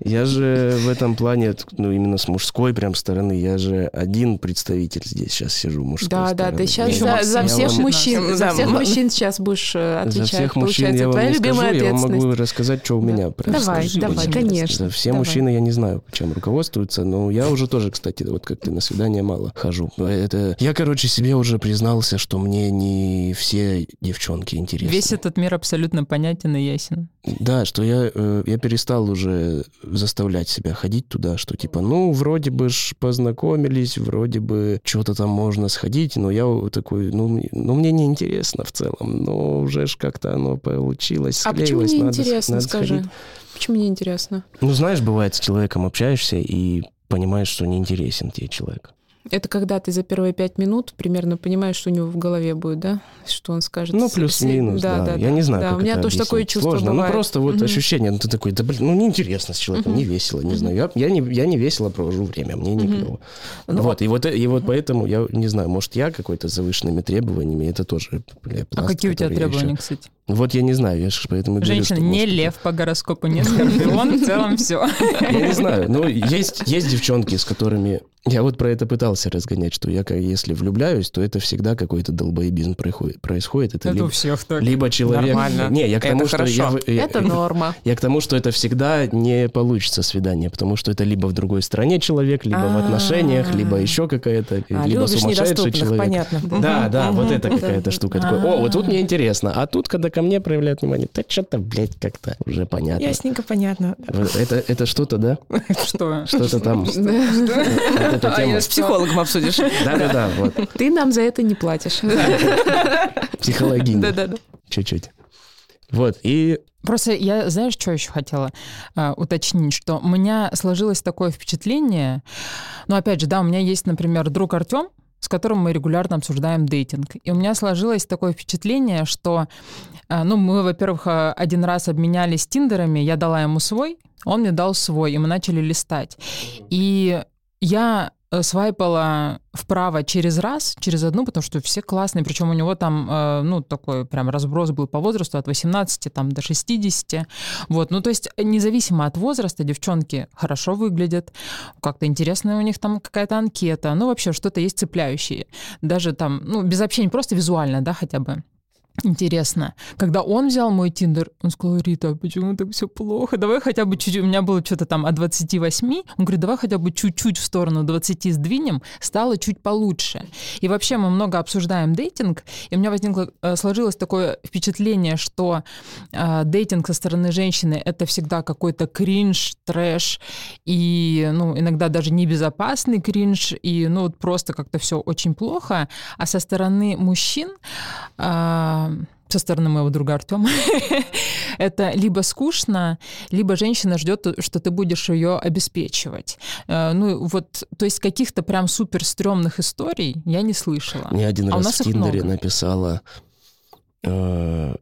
Я же в этом плане, ну, именно с мужской прям стороны, я же один представитель здесь сейчас сижу, мужской стороны. Да, да, ты сейчас за всех мужчин сейчас будешь отвечать, получается. ответственность, я твоя любимая скажу, ответственность. Я могу рассказать, что у да. меня происходит. Давай, давай, конечно. Все давай. Мужчины, я не знаю, чем руководствуются, но я уже тоже, кстати, вот как-то на свидание мало хожу. Это... Я, короче, себе уже признался, что мне не все девчонки интересны. Весь этот мир абсолютно понятен и ясен. Да, что я, я перестал уже заставлять себя ходить туда, что типа, ну, вроде бы ж познакомились, вроде бы что-то там можно сходить, но я такой, ну, ну мне не интересно в целом, но уже ж как-то оно получилось, склеилось. А почему не интересно, скажи? Сходить. Почему не интересно? Ну, знаешь, бывает, с человеком общаешься и понимаешь, что неинтересен тебе человек. Это когда ты за первые пять минут примерно понимаешь, что у него в голове будет, да? Что он скажет. Ну, плюс-минус, да, да, да. Я не знаю, да, как это объяснить. У меня тоже такое чувство бывает. Сложно, ну, просто вот mm-hmm. ощущение, ну, ты такой, да, блин, ну, неинтересно с человеком, mm-hmm. не весело, не mm-hmm. знаю. Я, я, не, я не весело провожу время, мне не mm-hmm. клево. Ну, вот, и вот, и вот mm-hmm. поэтому, я не знаю, может, я какой-то с завышенными требованиями, это тоже... Бля, пласт, а какие у тебя требования, еще... кстати? Вот я не знаю, я же поэтому говорю, женщина, что, не может... лев по гороскопу, не скорпион, в целом все. Я не знаю, но есть, есть девчонки, с которыми... Я вот про это пытался разгонять, что я, если влюбляюсь, то это всегда какой-то долбоебизм происходит. Это, это либо, у всех так. Либо человек... Нормально. Не, я к тому, это что хорошо. Я, я, это норма. Я к тому, что это всегда не получится свидание, потому что это либо в другой стране человек, либо А-а-а. в отношениях, либо еще какая-то... А, либо сумасшедший человек. Понятно. Да, да, вот это какая-то штука. О, вот тут мне интересно. А тут, когда ко мне проявляют внимание, да что-то, блядь, как-то уже понятно. Ясненько понятно. Это, это что-то, да? Что? Что-то там. А с психологом обсудишь. Да-да-да. Ты нам за это не платишь. Психологиня. Да-да-да. Чуть-чуть. Вот, и... Просто я, знаешь, что еще хотела а, уточнить, что у меня сложилось такое впечатление, ну, опять же, да, у меня есть, например, друг Артём, с которым мы регулярно обсуждаем дейтинг. И у меня сложилось такое впечатление, что, ну, мы, во-первых, один раз обменялись тиндерами, я дала ему свой, он мне дал свой, и мы начали листать. И я свайпала вправо через раз, через одну, потому что все классные, причем у него там, ну, такой прям разброс был по возрасту от восемнадцати там, до шестидесяти, вот, ну, то есть независимо от возраста девчонки хорошо выглядят, как-то интересная у них там какая-то анкета, ну, вообще что-то есть цепляющее, даже там, ну, без общения, просто визуально, да, хотя бы. Интересно. Когда он взял мой Тиндер, он сказал: Рита, почему так все плохо? Давай хотя бы чуть-чуть. У меня было что-то там от двадцати восьми. Он говорит, давай хотя бы чуть-чуть в сторону двадцати сдвинем. Стало чуть получше. И вообще мы много обсуждаем дейтинг. И у меня возникло, сложилось такое впечатление, что э, дейтинг со стороны женщины — это всегда какой-то кринж, трэш. И, ну, иногда даже небезопасный кринж. И, ну, вот просто как-то все очень плохо. А со стороны мужчин... Э, со стороны моего друга Артёма, это либо скучно, либо женщина ждет, что ты будешь ее обеспечивать. Ну вот, то есть каких-то прям супер стрёмных историй я не слышала. Мне один а раз в Тиндере написала э,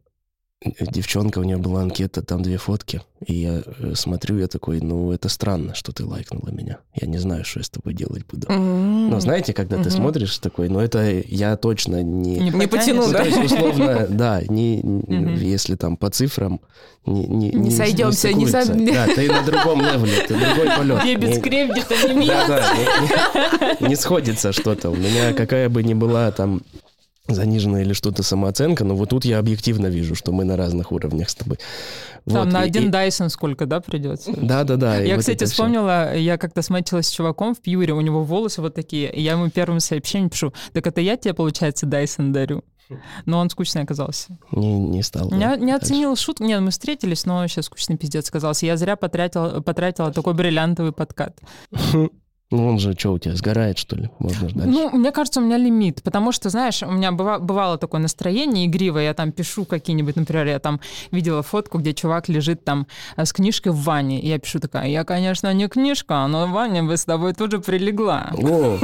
девчонка, у нее была анкета, там две фотки, и я смотрю, я такой, ну это странно, что ты лайкнула меня. Я не знаю, что я с тобой делать буду. Mm-hmm. Но знаете, когда mm-hmm. ты смотришь такой, ну это я точно не... Не, не потяну, ну, да? То есть, условно, да, не, mm-hmm. если там по цифрам не не Не, не сойдемся, не сойдемся. Не... Да, ты на другом левле, ты другой полет. Где без крем-то не да, да, не, не, не сходится что-то. У меня какая бы ни была там... заниженная или что-то самооценка, но вот тут я объективно вижу, что мы на разных уровнях с тобой. Там вот, на и, один и... Дайсон сколько, да, придется? Да-да-да. Я, кстати, вот вспомнила, все. Я как-то смачилась с чуваком в Пьюре, у него волосы вот такие, и я ему первым сообщением пишу, так это я тебе, получается, Дайсон дарю. Но он скучный оказался. Не, не стал. Не, не оценил шутку. Нет, мы встретились, но он вообще скучный пиздец оказался. Я зря потратила, потратила такой бриллиантовый подкат. Ну, он же, что у тебя, сгорает, что ли? Можно ждать. Ну, мне кажется, у меня лимит, потому что, знаешь, у меня бывало такое настроение игривое, я там пишу какие-нибудь, например, я там видела фотку, где чувак лежит там с книжкой в ванне, и я пишу такая, я, конечно, не книжка, но Ваня бы с тобой тут же прилегла. О,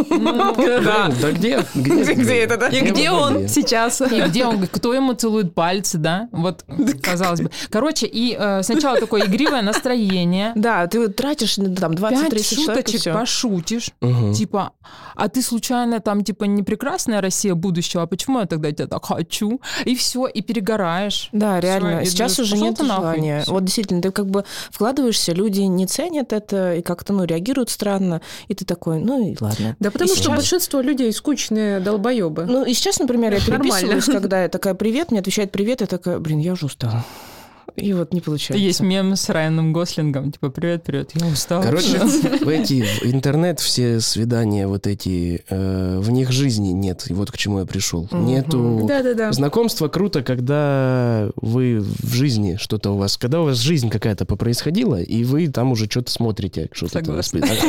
да где? Где это, да? И где он сейчас? И где он, кто ему целует пальцы, да? Вот, казалось бы. Короче, и сначала такое игривое настроение. Да, ты тратишь там двадцать-тридцать человек, и все. Пять шуточек по шутке. шутишь, угу. типа, а ты случайно там, типа, не прекрасная Россия будущего, а почему я тогда тебя так хочу? И все, и перегораешь. Да, реально. Всё, сейчас уже нет желания. Вот действительно, ты как бы вкладываешься, люди не ценят это и как-то, ну, реагируют странно, и ты такой, ну и ладно. Да, потому и что сейчас... большинство людей скучные долбоёбы. Ну, и сейчас, например, я переписываюсь, когда я такая, привет, мне отвечает привет, я такая, блин, я уже устала. И вот не получается. Есть мем с Райаном Гослингом, типа, привет, привет, я устал. Короче, в эти в интернет все свидания вот эти, э, в них жизни нет, и вот к чему я пришел. Mm-hmm. Нету... Да-да-да. Знакомство круто, когда вы в жизни что-то у вас, когда у вас жизнь какая-то попроисходила, и вы там уже что-то смотрите. Что-то там. А,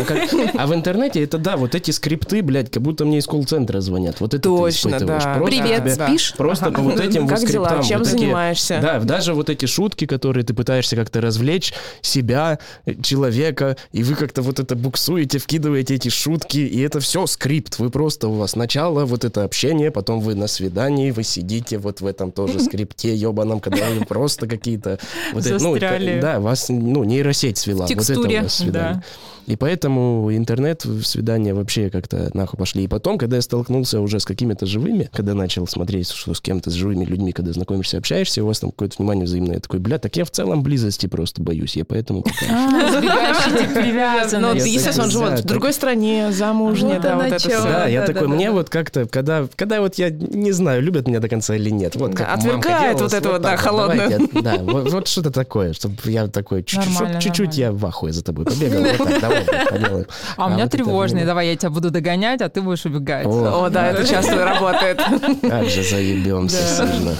как... а в интернете это, да, вот эти скрипты, блядь, как будто мне из колл-центра звонят. Вот это точно, ты испытываешь. Да. Просто привет, спишь? Просто ага. по вот этим как вот скриптам. Как дела, чем вот занимаешься? Такие... Да, да, даже вот эти шутки, которые ты пытаешься как-то развлечь себя, человека, и вы как-то вот это буксуете, вкидываете эти шутки, и это все скрипт. Вы просто, у вас начало, вот это общение, потом вы на свидании, вы сидите вот в этом тоже скрипте ёбаном, когда вы просто какие-то... Вот застряли. Это, ну, да, вас ну, нейросеть свела. В текстуре, вот это у вас свидание. Да. И поэтому интернет, свидания вообще как-то нахуй пошли. И потом, когда я столкнулся уже с какими-то живыми, когда начал смотреть, что с кем-то, с живыми людьми, когда знакомишься, общаешься, у вас там какое-то внимание взаимное, я такой, бля, так я в целом близости просто боюсь, я поэтому... Ну, естественно, он живет в другой стране, замужняя, да, вот это все. Да, я такой, мне вот как-то, когда вот я не знаю, любят меня до конца или нет, вот как отвергает вот это вот, да, холодное. Да, вот что-то такое, чтобы я такой, чуть-чуть я в ахуе за тобой побегал, вот так, давай, поделаем. А у меня тревожный, давай я тебя буду догонять, а ты будешь убегать. О, да, это часто работает. Как же заебемся сильно.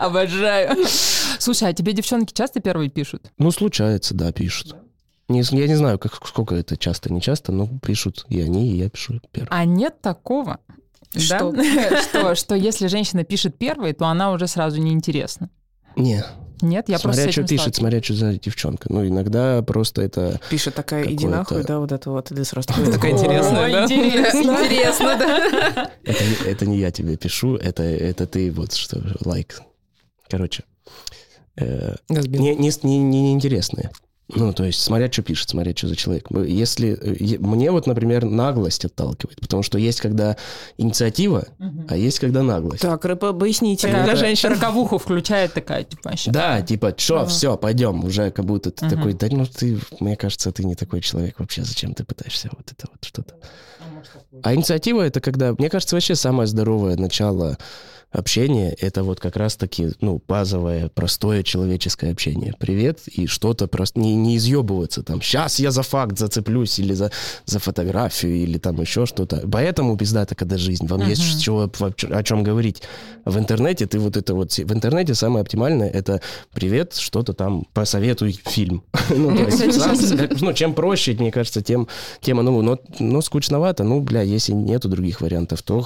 Обожаю. Слушай, а тебе девчонки часто первые пишут? Ну, случается, да, пишут. Не, я не знаю, как, сколько это часто, не часто, но пишут и они, и я пишу первый. А нет такого, что? Да? что, что если женщина пишет первой, то она уже сразу неинтересна. Не. Нет, я смотря просто с этим что пишет, сталкиваюсь. Смотря, что за девчонка. Ну, иногда просто это... Пишет такая, иди нахуй, да, вот это вот. Или сразу такая интересная, да? Интересно, да. Это не я тебе пишу, это ты вот что, лайк... Короче, э, неинтересные. Не, не, не ну, то есть, смотря, что пишет, смотря, что за человек. Если, е, мне вот, например, наглость отталкивает, потому что есть, когда инициатива, угу. а есть, когда наглость. Так, поясните. Когда это... женщина роковуху включает, такая, типа, вообще. Да, типа, что, ага. все, пойдем, уже как будто ты угу. такой, да, ну, ты, мне кажется, ты не такой человек вообще, зачем ты пытаешься вот это вот что-то. А инициатива, это когда, мне кажется, вообще самое здоровое начало... Общение — это вот как раз-таки, ну, базовое, простое человеческое общение. Привет, и что-то просто... Не, не изъебываться там. Сейчас я за факт зацеплюсь или за, за фотографию, или там еще что-то. Поэтому пиздата, когда жизнь. Вам uh-huh. есть чего, о чем говорить. В интернете ты вот это вот... В интернете самое оптимальное — это привет, что-то там, посоветуй фильм. Ну, чем проще, мне кажется, тем... Но скучновато. Ну, бля, если нету других вариантов, то...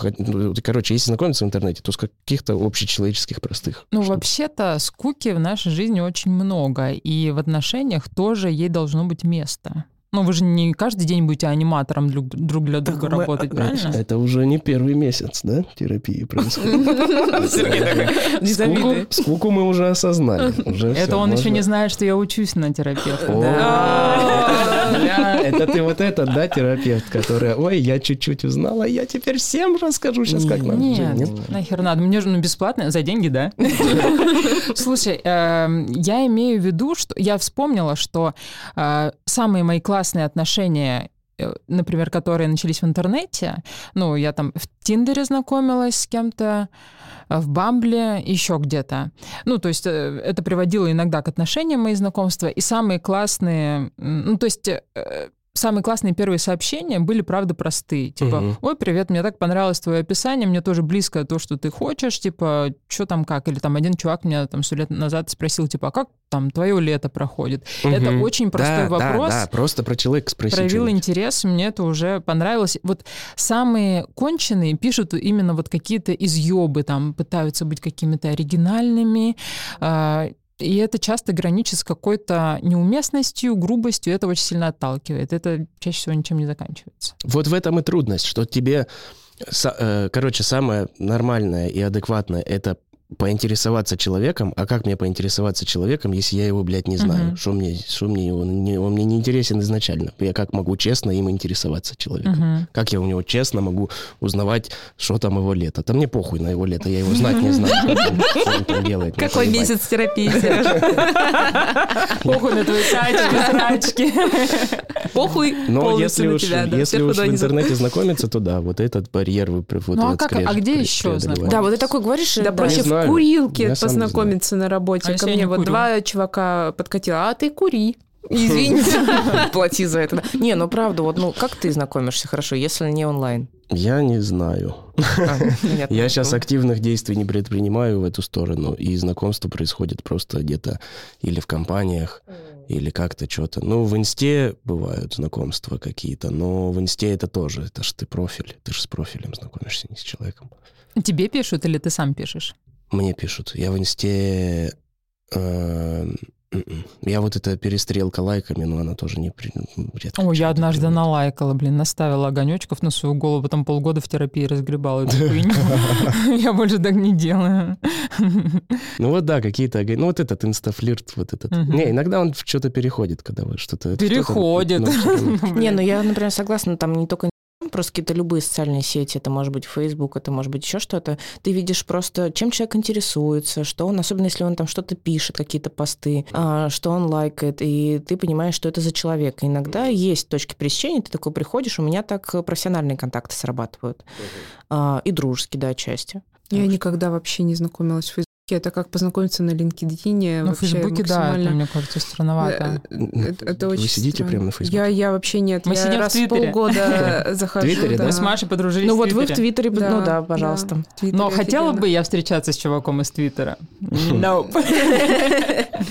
Короче, если знакомиться в интернете, то каких-то общечеловеческих простых. Ну, штук. Вообще-то скуки в нашей жизни очень много, и в отношениях тоже ей должно быть место. Ну, вы же не каждый день будете аниматором друг, друг для друга так работать, мы... правильно? Это уже не первый месяц, да, терапии происходит. Сергей такой, скуку мы уже осознали. Это он еще не знает, что я учусь на терапевта. Это ты вот этот, да, терапевт, который, ой, я чуть-чуть узнала, я теперь всем расскажу сейчас, как нам. Нет, нахер надо, мне же бесплатно, за деньги, да? Слушай, я имею в виду, что я вспомнила, что самые мои классные классные отношения, например, которые начались в интернете. Ну, я там в Тиндере знакомилась с кем-то, в Бамбле, еще где-то. Ну, то есть это приводило иногда к отношениям мои знакомства. И самые классные... Ну, то есть... Самые классные первые сообщения были, правда, простые. Типа, угу. ой, привет, мне так понравилось твое описание, мне тоже близко то, что ты хочешь, типа, что там как? Или там один чувак меня там сто лет назад спросил, типа, а как там твое лето проходит? Угу. Это очень простой да, вопрос. Да, да, просто про человека спросить. Проявил интерес, мне это уже понравилось. Вот самые конченые пишут именно вот какие-то изъебы, там, пытаются быть какими-то оригинальными, и это часто граничит с какой-то неуместностью, грубостью, это очень сильно отталкивает. Это чаще всего ничем не заканчивается. Вот в этом и трудность, что тебе, короче, самое нормальное и адекватное — это поинтересоваться человеком, а как мне поинтересоваться человеком, если я его, блядь, не знаю? Uh-huh. Шо мне, шо мне, он, не, он мне не интересен изначально. Я как могу честно им интересоваться человеком? Uh-huh. Как я у него честно могу узнавать, что там его лето? Там мне похуй на его лето, я его знать не знаю. Что он там делает. Какой месяц терапии, Сереж? Похуй на твои тачки, срачки. Похуй полностью на тебя. Но если уж в интернете знакомиться, то да, вот этот барьер вы преодолеваете. А где еще знакомиться? Да, вот ты такой говоришь, да проще в курилке познакомиться на работе. Ко мне вот два чувака подкатило, а ты кури. Извините, плати за это. Не, ну правда, вот, ну как ты знакомишься хорошо, если не онлайн? Я не знаю. А, я сейчас активных действий не предпринимаю в эту сторону, и знакомство происходит просто где-то или в компаниях, или как-то что-то. Ну, в инсте бывают знакомства какие-то, но в инсте это тоже, это ж ты профиль, ты же с профилем знакомишься, не с человеком. Тебе пишут или ты сам пишешь? Мне пишут. Я в инсте... Э- Я вот эта перестрелка лайками, но она тоже не... Редко. О, я однажды принимает. Налайкала, блин, наставила огонечков на свою голову, потом полгода в терапии разгребала эту хуйню. Я больше так не делаю. Ну вот да, какие-то... Ну вот этот инстафлирт, вот этот. Не, иногда он в что-то переходит, когда вы что-то... Переходит. Не, ну я, например, согласна, там не только... Просто какие-то любые социальные сети, это может быть Facebook, это может быть еще что-то. Ты видишь просто, чем человек интересуется, что он, особенно если он там что-то пишет, какие-то посты, что он лайкает, и ты понимаешь, что это за человек. И иногда есть точки пересечения, ты такой приходишь, у меня так профессиональные контакты срабатывают. Uh-huh. И дружеские, да, отчасти. Я Потому никогда что... вообще не знакомилась в Facebook. Это как познакомиться на LinkedIn. Ну, в Фейсбуке, максимально... да, это, мне кажется, странновато. Это, это Вы очень сидите странно. Прямо на Фейсбуке? Я, я вообще нет. Мы я сидим раз в Твиттере. Полгода захожу. В Твиттере, да? Мы с Машей подружились в Твиттере. Ну вот вы в Твиттере, ну да, пожалуйста. Но хотела бы я встречаться с чуваком из Твиттера? Nope.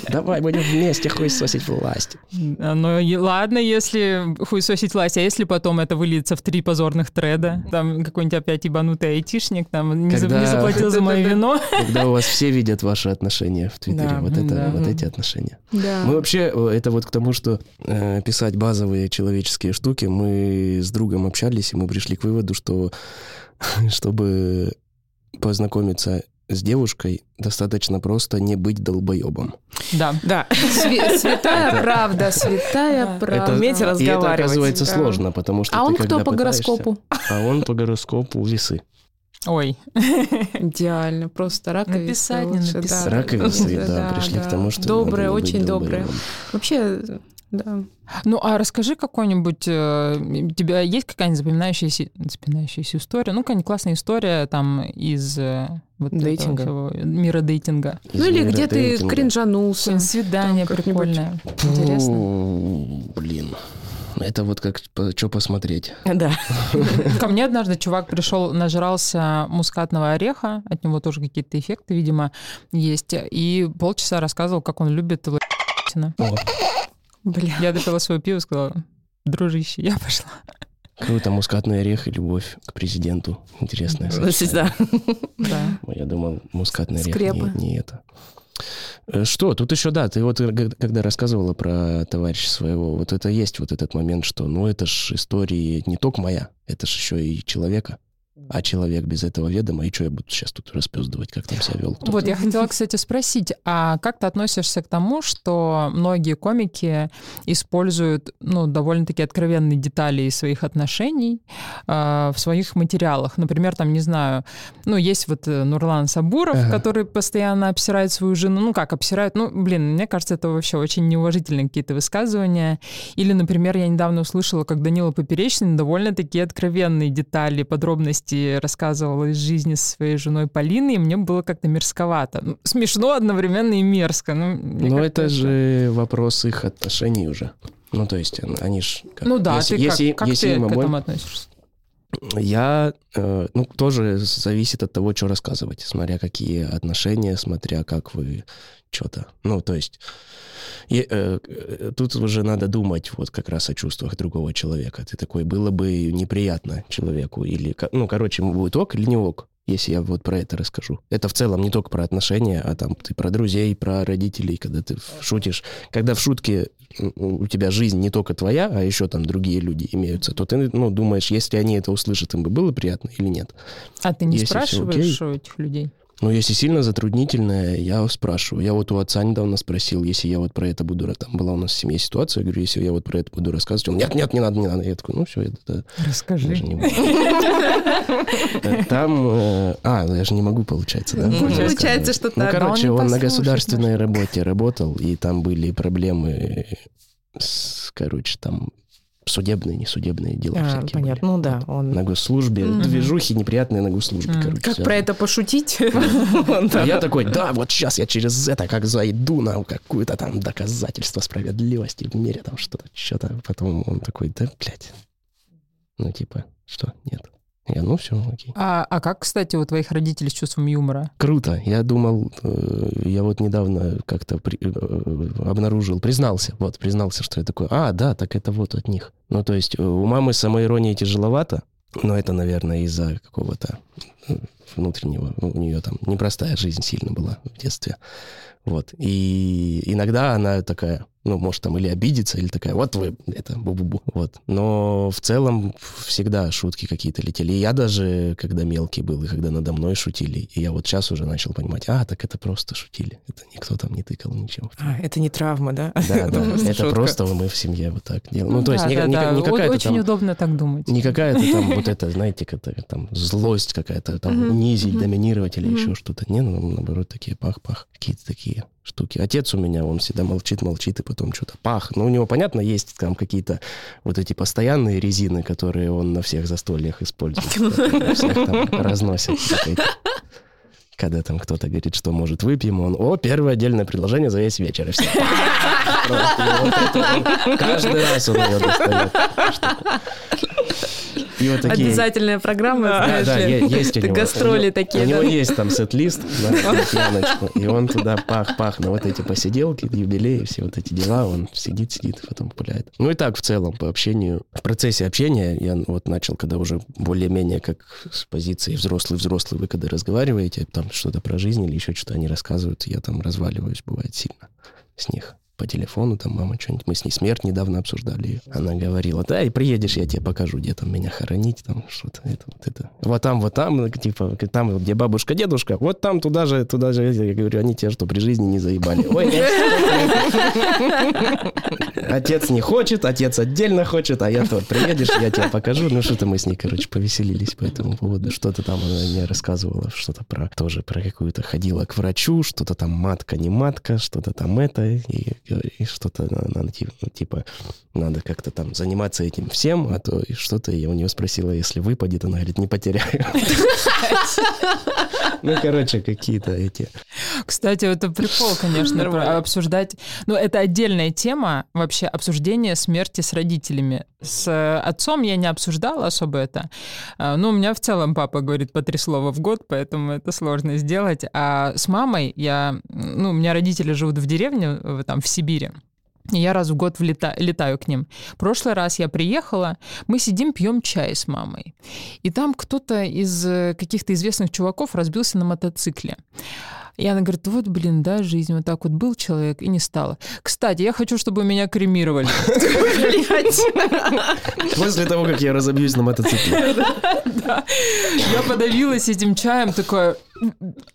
Давай будем вместе хуесосить власть. Ну ладно, если хуесосить власть, а если потом это выльется в три позорных треда, там какой-нибудь опять ебанутый айтишник, там не заплатил за мое вино. Когда у вас все видят ваши отношения в Твиттере, да, вот, это, да, вот да. эти отношения. Да. Мы вообще, это вот к тому, что э, писать базовые человеческие штуки, мы с другом общались, и мы пришли к выводу, что чтобы познакомиться с девушкой, достаточно просто не быть долбоебом. Да, да. Святая правда, святая правда. Уметь разговаривать. Это, оказывается, сложно, потому что ты, когда пытаешься... А он кто по гороскопу? А он по гороскопу весы. Ой. Идеально, просто раковицы. Написать лучше, не написать. Да. Раковицы, да, да, пришли да. к тому, что... Доброе, очень доброе. Вообще, да. Ну, а расскажи какой-нибудь... У тебя есть какая-нибудь запоминающаяся, запоминающаяся история? Ну, какая-нибудь классная история там из... Вот дейтинга. Всего, мира дейтинга. Из ну или где дейтинга. Ты кринжанулся. Свидание там прикольное. Интересно. Блин. Это вот как что посмотреть. Да. Ко мне однажды чувак пришел, нажрался мускатного ореха, от него тоже какие-то эффекты, видимо, есть, и полчаса рассказывал, как он любит л***тина. Бля. Я допила свое пиво и сказала: дружище, я пошла. Круто, мускатный орех и любовь к президенту. Интересное сочетание. Да. Я думал, мускатный орех не это. Что, тут еще, да, ты вот когда рассказывала про товарища своего, вот это есть вот этот момент, что ну это ж история не только моя, это ж еще и человека, а человек без этого ведома, и что я буду сейчас тут распёздывать, как там себя вел. Кто-то. Вот я хотела, кстати, спросить, а как ты относишься к тому, что многие комики используют, ну, довольно-таки откровенные детали из своих отношений э, в своих материалах? Например, там, не знаю, ну, есть вот Нурлан Сабуров, ага. который постоянно обсирает свою жену, ну, как обсирает, ну, блин, мне кажется, это вообще очень неуважительные какие-то высказывания. Или, например, я недавно услышала, как Данила Поперечный довольно-таки откровенные детали, подробности рассказывала из жизни со своей женой Полиной, и мне было как-то мерзковато. Ну, смешно одновременно и мерзко. Ну, но это, это же вопрос их отношений уже. Ну, то есть, они же... Как... Ну да, если, ты если, как, если, как если ты к этому боль... относишься? Я... Э, ну, тоже зависит от того, что рассказывать. Смотря какие отношения, смотря как вы что-то... Ну, то есть... И, э, тут уже надо думать вот как раз о чувствах другого человека. Ты такой, было бы неприятно человеку. Или, ну, короче, ему будет ок или не ок, если я вот про это расскажу. Это в целом не только про отношения, а там ты про друзей, про родителей, когда ты шутишь. Когда в шутке у тебя жизнь не только твоя, а еще там другие люди имеются, то ты, ну, думаешь, если они это услышат, им бы было приятно или нет. А ты не если спрашиваешь у этих людей? Ну, если сильно затруднительное, я спрашиваю. Я вот у отца недавно спросил, если я вот про это буду... Там была у нас в семье ситуация, я говорю, если я вот про это буду рассказывать, он, нет-нет, не надо, не надо. Я такой, ну все, это... Расскажи. Даже не буду. Там... А, я же не могу, получается, да? Получается, что так. Ну, короче, он на государственной работе работал, и там были проблемы с, короче, там... Судебные, несудебные дела а, всякие. Понятно, были. Ну да. Он... На госслужбе. Mm-hmm. Движухи неприятные на госслужбе, mm-hmm. короче. Как все. Про это пошутить? Я такой, да, вот сейчас я через это как зайду на какое-то там доказательство справедливости в мире, там что-то, что-то. Потом он такой, да, блядь. Ну типа, что, нет. Я, ну все, окей. А, а как, кстати, у твоих родителей с чувством юмора? Круто. Я думал, я вот недавно как-то при, обнаружил, признался, вот, признался, что я такой, а, да, так это вот от них. Ну, то есть у мамы самоиронии тяжеловато, но это, наверное, из-за какого-то внутреннего, у нее там непростая жизнь сильно была в детстве. Вот. И иногда она такая, ну, может, там или обидится, или такая, вот вы, это, бу-бу-бу. Вот. Но в целом всегда шутки какие-то летели. И я даже, когда мелкий был, и когда надо мной шутили, и я вот сейчас уже начал понимать, а, так это просто шутили. Это никто там не тыкал ничего. А, это не травма, да? Да, да. Это просто мы в семье вот так делаем. Ну, то есть не какая-то очень удобно так думать. Не какая-то там вот это, знаете, там злость какая-то, там унизить, доминировать или еще что-то. Не, ну, наоборот, такие пах-пах, какие-то такие штуки. Отец у меня, он всегда молчит-молчит, и потом что-то пах. Но у него, понятно, есть там какие-то вот эти постоянные резины, которые он на всех застольях использует. Всех там разносит. Когда там кто-то говорит, что, может, выпьем, он, о, первое отдельное предложение за весь вечер. Каждый раз он ее достает. Вот такие... Обязательная программа, да, знаешь, да, есть у него. Гастроли у такие. У да? него есть там сет-лист, да, и он туда пах-пах на вот эти посиделки, юбилеи, все вот эти дела, он сидит-сидит, потом пуляет. Ну и так в целом по общению. В процессе общения я вот начал, когда уже более-менее как с позиции взрослый-взрослый, вы когда разговариваете, там что-то про жизнь или еще что-то они рассказывают, я там разваливаюсь, бывает, сильно с них. По телефону, там, мама что-нибудь, мы с ней смерть недавно обсуждали ее. Она говорила, да, и приедешь, я тебе покажу, где там меня хоронить, там, что-то, это, вот это. Вот там, вот там, типа, там, где бабушка, дедушка, вот там, туда же, туда же. Я говорю, они тебя что, при жизни не заебали? Ой, отец не хочет, отец отдельно хочет, а я то, приедешь, я тебе покажу. Ну, что-то мы с ней, короче, повеселились по этому поводу. Что-то там она мне рассказывала, что-то про, тоже про какую-то ходила к врачу, что-то там матка, не матка, что-то там это, и и что-то надо, типа, надо как-то там заниматься этим всем, а то и что-то, я у нее спросила, если выпадет, она говорит, не потеряю. Ну, короче, какие-то эти... Кстати, это прикол, конечно, обсуждать. Ну, это отдельная тема, вообще, обсуждение смерти с родителями. С отцом я не обсуждала особо это. Ну, у меня в целом папа говорит по три слова в год, поэтому это сложно сделать. А с мамой я... Ну, у меня родители живут в деревне, там, в Сибири. Я раз в год влета... летаю к ним. Прошлый раз я приехала, мы сидим, пьем чай с мамой. И там кто-то из каких-то известных чуваков разбился на мотоцикле. И она говорит, вот, блин, да, жизнь, вот так вот был человек и не стало. Кстати, я хочу, чтобы меня кремировали. После того, как я разобьюсь на мотоцикле. Я подавилась этим чаем, такое...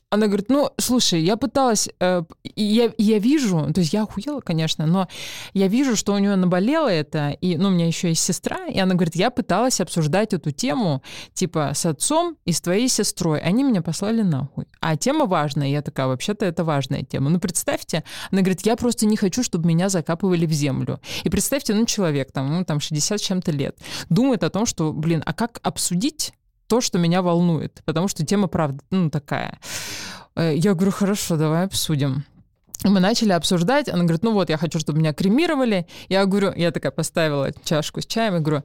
Она говорит, ну, слушай, я пыталась... Э, я, я вижу... То есть я охуела, конечно, но я вижу, что у нее наболело это. И, ну, у меня еще есть сестра. И она говорит, я пыталась обсуждать эту тему, типа, с отцом и с твоей сестрой. Они меня послали нахуй. А тема важная. Я такая, вообще-то это важная тема. Ну, представьте. Она говорит, я просто не хочу, чтобы меня закапывали в землю. И представьте, ну, человек, там, ну, там, шестьдесят с чем-то лет, думает о том, что, блин, а как обсудить то, что меня волнует, потому что тема, правда, ну, такая. Я говорю, хорошо, давай обсудим. Мы начали обсуждать, она говорит, ну вот, я хочу, чтобы меня кремировали. Я говорю, я такая поставила чашку с чаем и говорю,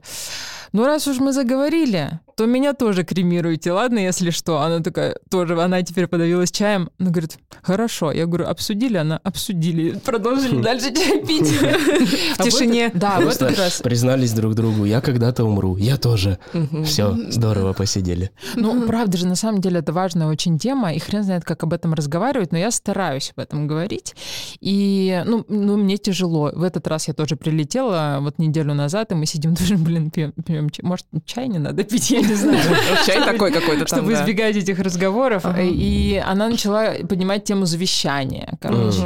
ну раз уж мы заговорили, то меня тоже кремируйте, ладно, если что. Она такая, тоже, она теперь подавилась чаем. Она говорит, хорошо. Я говорю, обсудили? Она, обсудили. Продолжили дальше чай пить. В тишине. Да, вот этот раз. Признались друг другу, я когда-то умру, я тоже. Все, здорово посидели. Ну, правда же, на самом деле, это важная очень тема, и хрен знает, как об этом разговаривать, но я стараюсь об этом говорить. И, ну, ну, мне тяжело. В этот раз я тоже прилетела вот неделю назад, и мы сидим тоже, блин, пьем, пьем чай. Может, чай не надо пить, я не не знаю. Чай такой какой-то там, чтобы избегать этих разговоров. И она начала поднимать тему завещания, короче.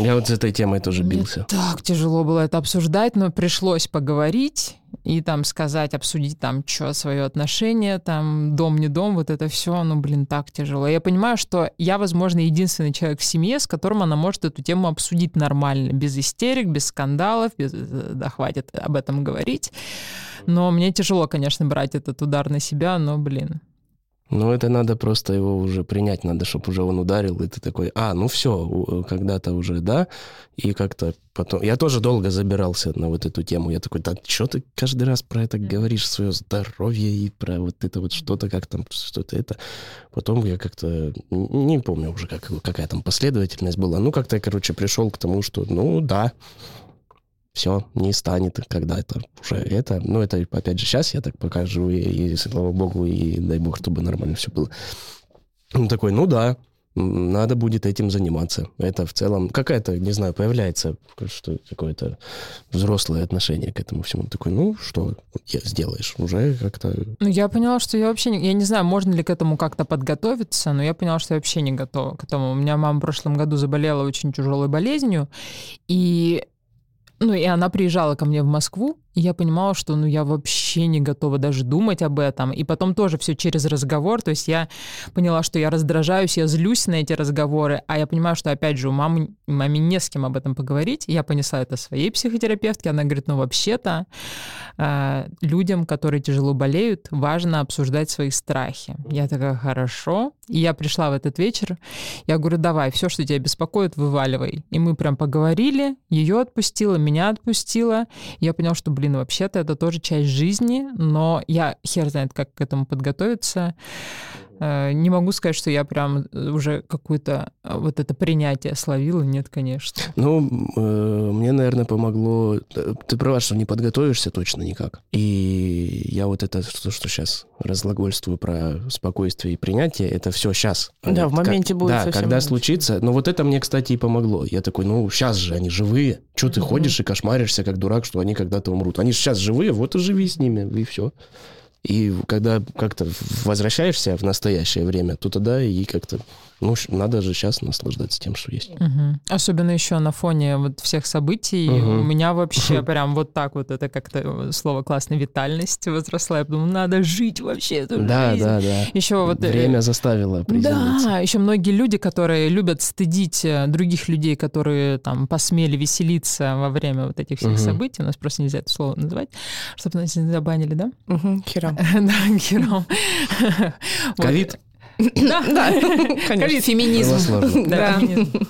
Я вот с этой темой тоже бился. Так тяжело было это обсуждать, но пришлось поговорить и там сказать, обсудить там, что свое отношение, там, дом, не дом, вот это все, ну, блин, так тяжело. Я понимаю, что я, возможно, единственный человек в семье, с которым она может эту тему обсудить нормально, без истерик, без скандалов, без... да, хватит об этом говорить. Но мне тяжело, конечно, брать этот удар на себя, но, блин. Ну, это надо просто его уже принять, надо, чтобы уже он ударил, и ты такой, а, ну все, когда-то уже, да, и как-то потом... Я тоже долго забирался на вот эту тему, я такой, да что ты каждый раз про это говоришь, свое здоровье и про вот это вот что-то, как там, что-то это. Потом я как-то, не помню уже, как, какая там последовательность была, ну, как-то я, короче, пришел к тому, что, ну, да, все, не станет, когда это уже это. Ну, это, опять же, сейчас я так покажу, и, и слава богу, и дай бог, чтобы нормально все было. Он такой, ну да, надо будет этим заниматься. Это в целом какая-то, не знаю, появляется что, какое-то взрослое отношение к этому всему. Он такой, ну что сделаешь? Уже как-то... Ну, я поняла, что я вообще... Не, я не знаю, можно ли к этому как-то подготовиться, но я поняла, что я вообще не готова к этому. У меня мама в прошлом году заболела очень тяжелой болезнью, и... Ну, и она приезжала ко мне в Москву, и я понимала, что, ну, я вообще не готова даже думать об этом. И потом тоже все через разговор. То есть я поняла, что я раздражаюсь, я злюсь на эти разговоры, а я понимаю, что, опять же, у мамы, маме не с кем об этом поговорить. Я понесла это своей психотерапевтке. Она говорит, ну, вообще-то э, людям, которые тяжело болеют, важно обсуждать свои страхи. Я такая, хорошо. И я пришла в этот вечер. Я говорю, давай, все, что тебя беспокоит, вываливай. И мы прям поговорили. Ее отпустила, меня отпустила. Я поняла, что, блин, Блин, вообще-то это тоже часть жизни, но я хер знает, как к этому подготовиться. Не могу сказать, что я прям уже какое-то вот это принятие словила. Нет, конечно. Ну, мне, наверное, помогло... Ты права, что не подготовишься точно никак. И я вот это, что, что сейчас разглагольствую про спокойствие и принятие, это все сейчас. Да, вот в моменте как, будет да, совсем... Да, когда меньше. Случится. Но вот это мне, кстати, и помогло. Я такой, ну, сейчас же они живые. Чего ты mm-hmm. ходишь и кошмаришься, как дурак, что они когда-то умрут? Они же сейчас живые, вот и живи с ними, и все. И когда как-то возвращаешься в настоящее время, то тогда и как-то, ну, надо же сейчас наслаждаться тем, что есть. Угу. Особенно еще на фоне вот всех событий. Угу. У меня вообще прям вот так вот это как-то слово классная витальность возросла. Я подумала, надо жить вообще эту да, жизнь. Да, да, еще вот... Время заставило приземлиться. Да, еще многие люди, которые любят стыдить других людей, которые там посмели веселиться во время вот этих всех угу. событий. У нас просто нельзя это слово называть, чтобы нас не забанили, да? Угу. Хера. Да, гером. Ковид? Да, да. Ковид, феминизм. Да, феминизм.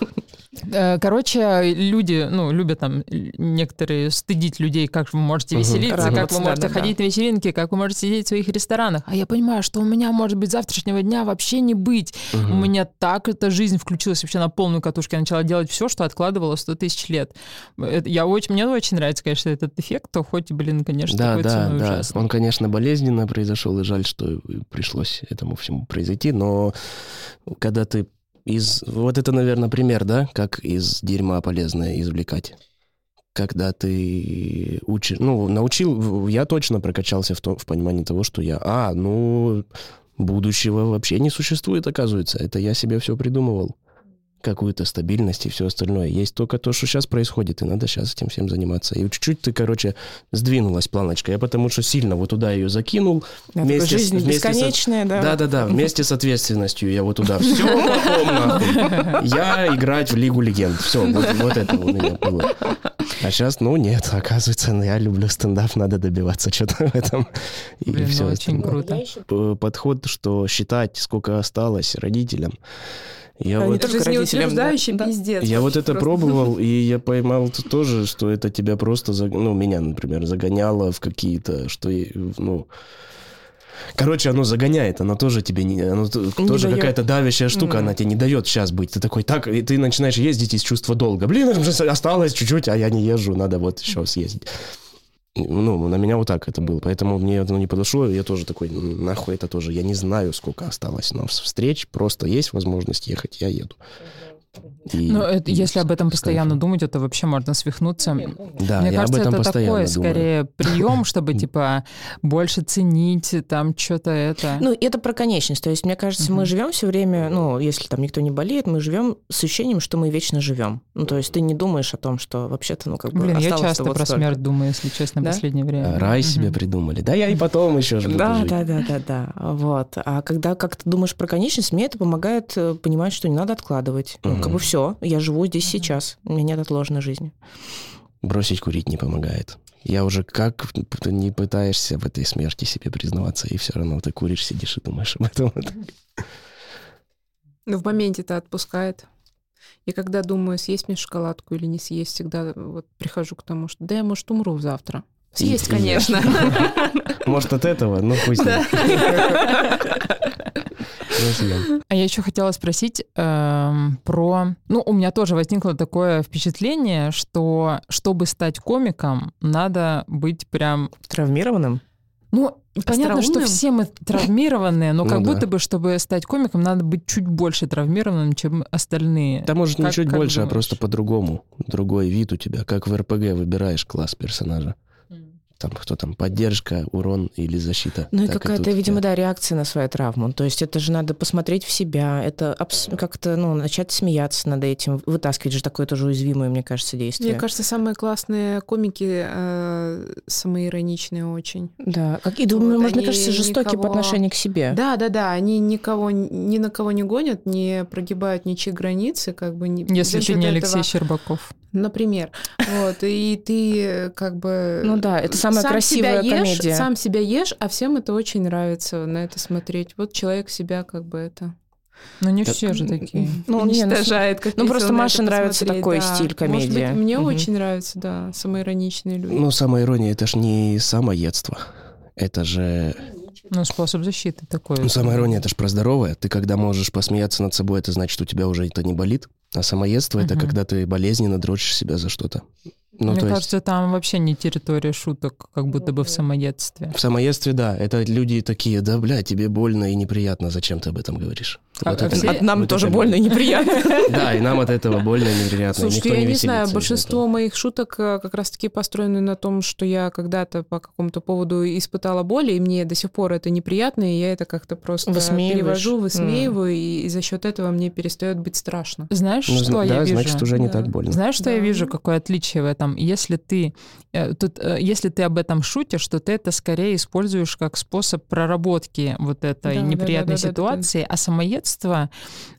Короче, люди, ну, любят там некоторые стыдить людей, как вы можете веселиться, угу. как вы можете да, ходить да. на вечеринки, как вы можете сидеть в своих ресторанах. А я понимаю, что у меня, может быть, завтрашнего дня вообще не быть. Угу. У меня так эта жизнь включилась вообще на полную катушку. Я начала делать все, что откладывала сто тысяч лет. Я очень, мне очень нравится, конечно, этот эффект, то хоть, блин, конечно, да, такой да, ценой да. ужасный. Он, конечно, болезненно произошел, и жаль, что пришлось этому всему произойти, но когда ты Из, вот это, наверное, пример, да, как из дерьма полезное извлекать. Когда ты учишь... Ну, научил... Я точно прокачался в, том, в понимании того, что я... А, ну, будущего вообще не существует, оказывается. Это я себе все придумывал. Какую-то стабильность и все остальное. Есть только то, что сейчас происходит, и надо сейчас этим всем заниматься. И чуть-чуть ты, короче, сдвинулась планочка. Я потому что сильно вот туда ее закинул. Да, вместе жизнь с, вместе бесконечная, с, да? Да-да-да, вместе с ответственностью я вот туда. Все потом, нахуй. Я играть в Лигу Легенд. Все, вот, вот это у меня было. А сейчас, ну нет, оказывается, я люблю стендап, надо добиваться что-то в этом. И блин, все ну, очень остальное. Круто. Подход, что считать, сколько осталось родителям. Я Они вот... тоже жизнеутверждающий да. пиздец. Я вот это просто. Пробовал, и я поймал тоже, что это тебя просто, заг... ну, меня, например, загоняло в какие-то, что, ну... Короче, оно загоняет, оно тоже тебе не... Оно не тоже дает. Какая-то давящая штука, mm. она тебе не дает сейчас быть. Ты такой, так, и ты начинаешь ездить из чувства долга. Блин, осталось чуть-чуть, а я не езжу, надо вот еще съездить. Ну, на меня вот так это было, поэтому мне оно не подошло, я тоже такой, нахуй это тоже, я не знаю, сколько осталось, но встреч, просто есть возможность ехать, я еду. И, Но это, и если об этом постоянно кайфом. думать, это вообще можно свихнуться. Да, Мне кажется, это такой, думаю. скорее, прием, чтобы, типа, больше ценить, там, что-то это. Ну, это про конечность. То есть, мне кажется, мы живем все время, ну, если там никто не болеет, мы живем с ощущением, что мы вечно живем. Ну, то есть, ты не думаешь о том, что вообще-то, ну, как бы осталось. Блин, я часто про смерть думаю, если честно, в последнее время. Рай себе придумали. Да, я и потом еще живу. Да, да, да, да, да. Вот. А когда как ты думаешь про конечность, мне это помогает понимать, что не надо откладывать. Ну, как бы все. Я живу здесь сейчас. У меня нет отложенной жизни. Бросить курить не помогает. Я уже как не пытаешься в этой смерти себе признаваться, и все равно ты куришь, сидишь и думаешь об этом. Ну, в моменте это отпускает. И когда думаю, съесть мне шоколадку или не съесть, всегда вот прихожу к тому, что да я, может, умру завтра. Съесть, конечно. Может, от этого, но пусть нет. А я еще хотела спросить э, про... Ну, у меня тоже возникло такое впечатление, что чтобы стать комиком, надо быть прям... Травмированным? Ну, понятно, что все мы травмированные, но ну, как да. будто бы, чтобы стать комиком, надо быть чуть больше травмированным, чем остальные. Да, может, как, не чуть как больше, думаешь? А просто по-другому. Другой вид у тебя. Как в эр пэ гэ выбираешь класс персонажа. Там, кто там, поддержка, урон или защита. Ну и какая-то, и тут, видимо, да. да, реакция на свою травму. То есть это же надо посмотреть в себя, это абс- как-то, ну, начать смеяться над этим, вытаскивать же такое тоже уязвимое, мне кажется, действие. Мне кажется, самые классные комики э, самоироничные очень. Да, как, и, думаю, вот, мне кажется, жестокие никого... по отношению к себе. Да-да-да, они никого, ни на кого не гонят, не прогибают ничьи границы, как бы... Не, Если еще не этого... Алексей Щербаков. Например. Вот, и ты как бы... Ну да, это самое... Самая сам красивая себя комедия. Ешь, сам себя ешь, а всем это очень нравится, на это смотреть. Вот человек себя как бы это... Ну не так, все же такие. Ну, он уничтожает. Как ну просто Маше нравится такой да. стиль комедии. Может быть, мне угу. очень нравятся, да, самоироничные люди. Ну самоирония — это ж не самоедство. Это же... Ну, способ защиты такой. Ну, самоирония — это же про здоровое. Ты когда можешь посмеяться над собой, это значит, у тебя уже это не болит. А самоедство угу. — это когда ты болезненно дрочишь себя за что-то. Ну, Мне то кажется, есть... там вообще не территория шуток, как будто бы в самоедстве. В самоедстве, да. Это люди такие, да, бля, тебе больно и неприятно, зачем ты об этом говоришь? А, вот а это, все... Нам вот тоже это... больно и неприятно. Да, и нам от этого больно и неприятно. Слушайте, я не знаю, большинство моих шуток как раз-таки построены на том, что я когда-то по какому-то поводу испытала боль, и мне до сих пор это неприятно, и я это как-то просто перевожу, высмеиваю, и за счет этого мне перестает быть страшно. Знаешь, что я вижу? Да, значит, уже не так больно. Знаешь, что я вижу? Какое отличие в этом? Там, если ты, тут, если ты об этом шутишь, то ты это скорее используешь как способ проработки вот этой да, неприятной да, да, да, ситуации, да, да, да. А самоедство